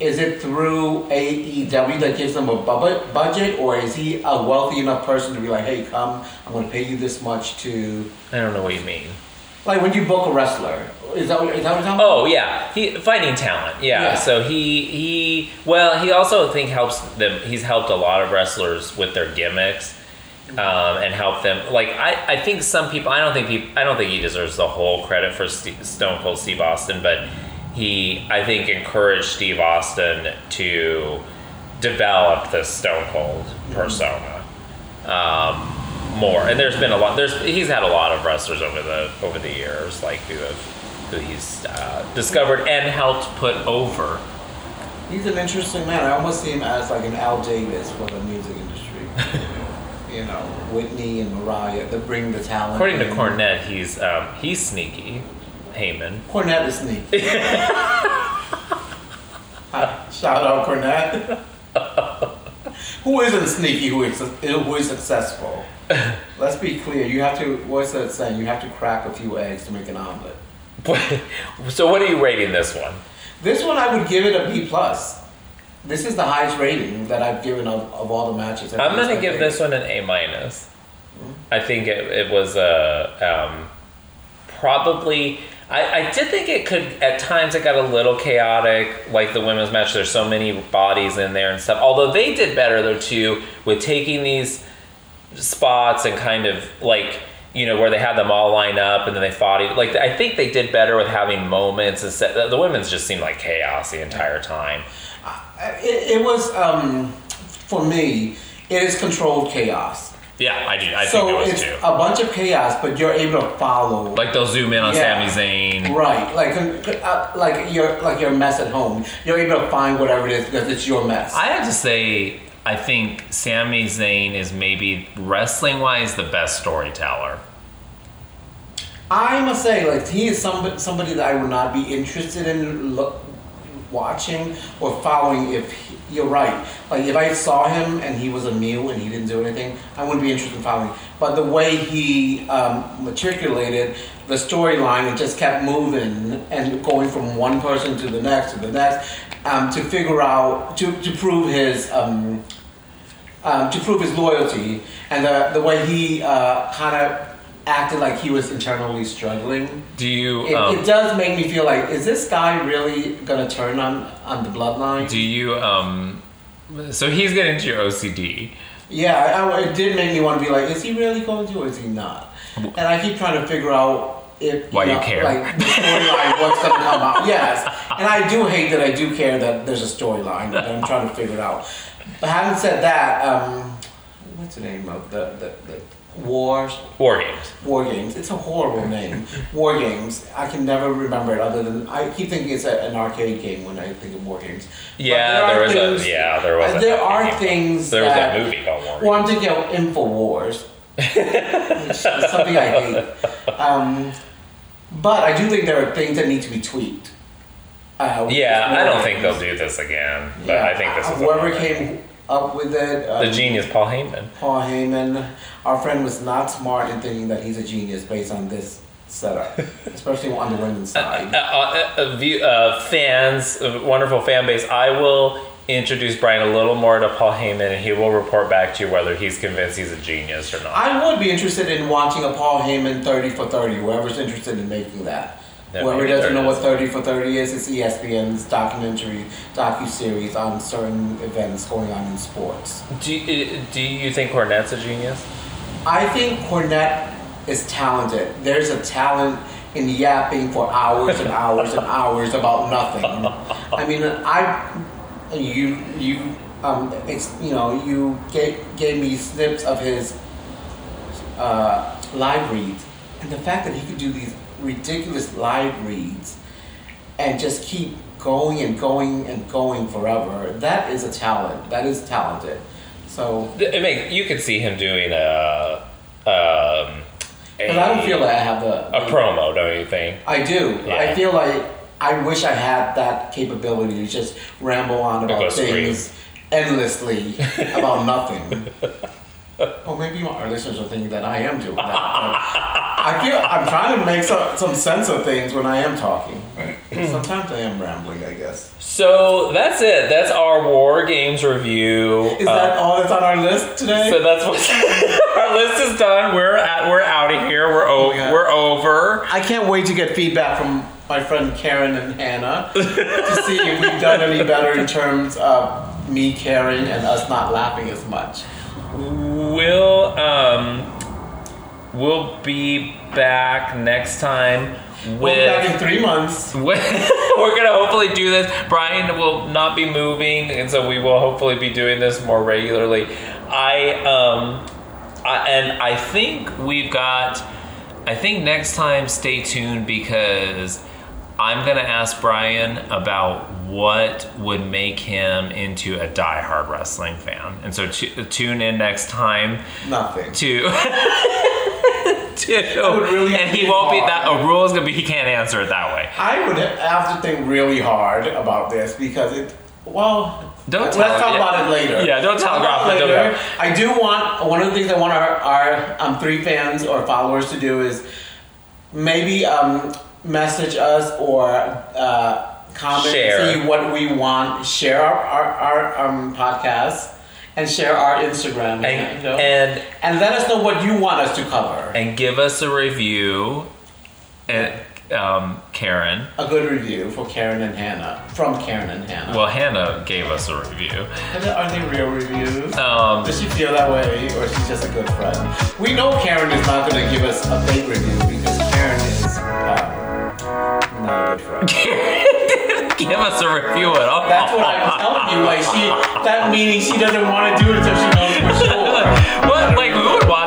Is it through AEW that gives him a budget, or is he a wealthy enough person to be like, hey, come, I'm going to pay you this much to... I don't know what you mean. Like when you book a wrestler, is that what you're talking about? Oh, yeah. Finding talent, yeah. So he also, I think, helps them. He's helped a lot of wrestlers with their gimmicks. And help them. Like I think some people. I don't think he deserves the whole credit for Stone Cold Steve Austin, but I think, encouraged Steve Austin to develop the Stone Cold persona more. And there's been a lot. He's had a lot of wrestlers over the years, like who he's discovered and helped put over. He's an interesting man. I almost see him as like an Al Davis for the music industry. You know, Whitney and Mariah that bring the talent. According to Cornette, he's sneaky. Heyman. Cornette is sneaky. Shout out Cornette. Who isn't sneaky? Who is successful? Let's be clear. You have to. What's that saying? You have to crack a few eggs to make an omelet. So, what are you rating this one? This one, I would give it a B+. This is the highest rating that I've given of all the matches. I'm going to give this one an A-. I think it was probably... I did think it could... At times it got a little chaotic, like the women's match. There's so many bodies in there and stuff. Although they did better, though, too, with taking these spots and kind of, like... You know, where they had them all line up and then they fought. Like, I think they did better with having moments. The women's just seemed like chaos the entire time. It was, for me, it is controlled chaos. Yeah, I do. I think it was too. So it's a bunch of chaos, but you're able to follow. Like they'll zoom in on Sami Zayn. Right. Like your mess at home. You're able to find whatever it is because it's your mess. I have to say... I think Sami Zayn is maybe, wrestling-wise, the best storyteller. I must say, like, he is somebody that I would not be interested in watching or following if You're right. Like, if I saw him and he was a mule and he didn't do anything, I wouldn't be interested in following. But the way he matriculated the storyline, it just kept moving and going from one person to the next to figure out to prove his loyalty, and the way he kind of acted like he was internally struggling. It does make me feel like, is this guy really gonna turn on the bloodline? So he's getting into your OCD. Yeah, it did make me want to be like, is he really going to, or is he not? And I keep trying to figure out why you care. Like, the storyline, what's going to come out. Yes. And I do hate that I do care that there's a storyline that I'm trying to figure it out. But having said that, what's the name of the War Games. War Games. It's a horrible name. War Games. I can never remember it, other than I keep thinking it's an arcade game when I think of War Games. There was a movie called War Games. Well, I'm thinking of InfoWars, which is something I hate. But I do think there are things that need to be tweaked. I don't think they'll do this again. But yeah, I think this is whoever came up with it. The genius, Paul Heyman. Our friend was not smart in thinking that he's a genius based on this setup, especially on the women's side. Fans, a wonderful fan base. I will introduce Brian a little more to Paul Heyman, and he will report back to you whether he's convinced he's a genius or not. I would be interested in watching a Paul Heyman 30 for 30, whoever's interested in making that. Whoever doesn't know what 30 for 30 is, it's ESPN's docu-series on certain events going on in sports. Do you think Cornette's a genius? I think Cornette is talented. There's a talent in yapping for hours and hours and hours about nothing. I mean, you gave me snips of his live reads, and the fact that he could do these ridiculous live reads and just keep going and going and going forever. That is a talent. That is talented. So you could see him doing because I don't feel like I have a promo, don't you think? I do. Yeah. I feel like I wish I had that capability to just ramble on about things endlessly about nothing. Well, maybe our listeners are thinking that I am doing that. I'm trying to make some sense of things when I am talking. Sometimes I am rambling, I guess. So that's it. That's our War Games review. Is that all that's on our list today? So that's what our list is done. We're out of here. We're over. I can't wait to get feedback from my friend Karen and Hannah to see if we've done any better in terms of me caring and us not laughing as much. We'll be back next time. We'll be back in 3 months. We're gonna hopefully do this. Brian will not be moving, and so we will hopefully be doing this more regularly. I think next time, stay tuned, because I'm gonna ask Brian about what would make him into a diehard wrestling fan, and so tune in next time. Nothing to and he won't be that. A rule is gonna be he can't answer it that way. I would have to think really hard about this, because it. Well, let's talk about it later. Yeah, don't telegraph it later. I do want one of the things I want our three fans or followers to do is maybe message us or comment, share. See what we want, share our podcast, and share our Instagram, and let us know what you want us to cover, and give us a review. And Karen, a good review for Karen and Hannah. From Karen and Hannah. Well, Hannah gave us a review. Are they real reviews? Does she feel that way, or is she just a good friend? We know Karen is not going to give us a fake review, because Karen is not a good friend. Give us a review at all. That's what I was telling you. Like, that meaning she doesn't want to do it until she knows for sure. What? Like, who would watch?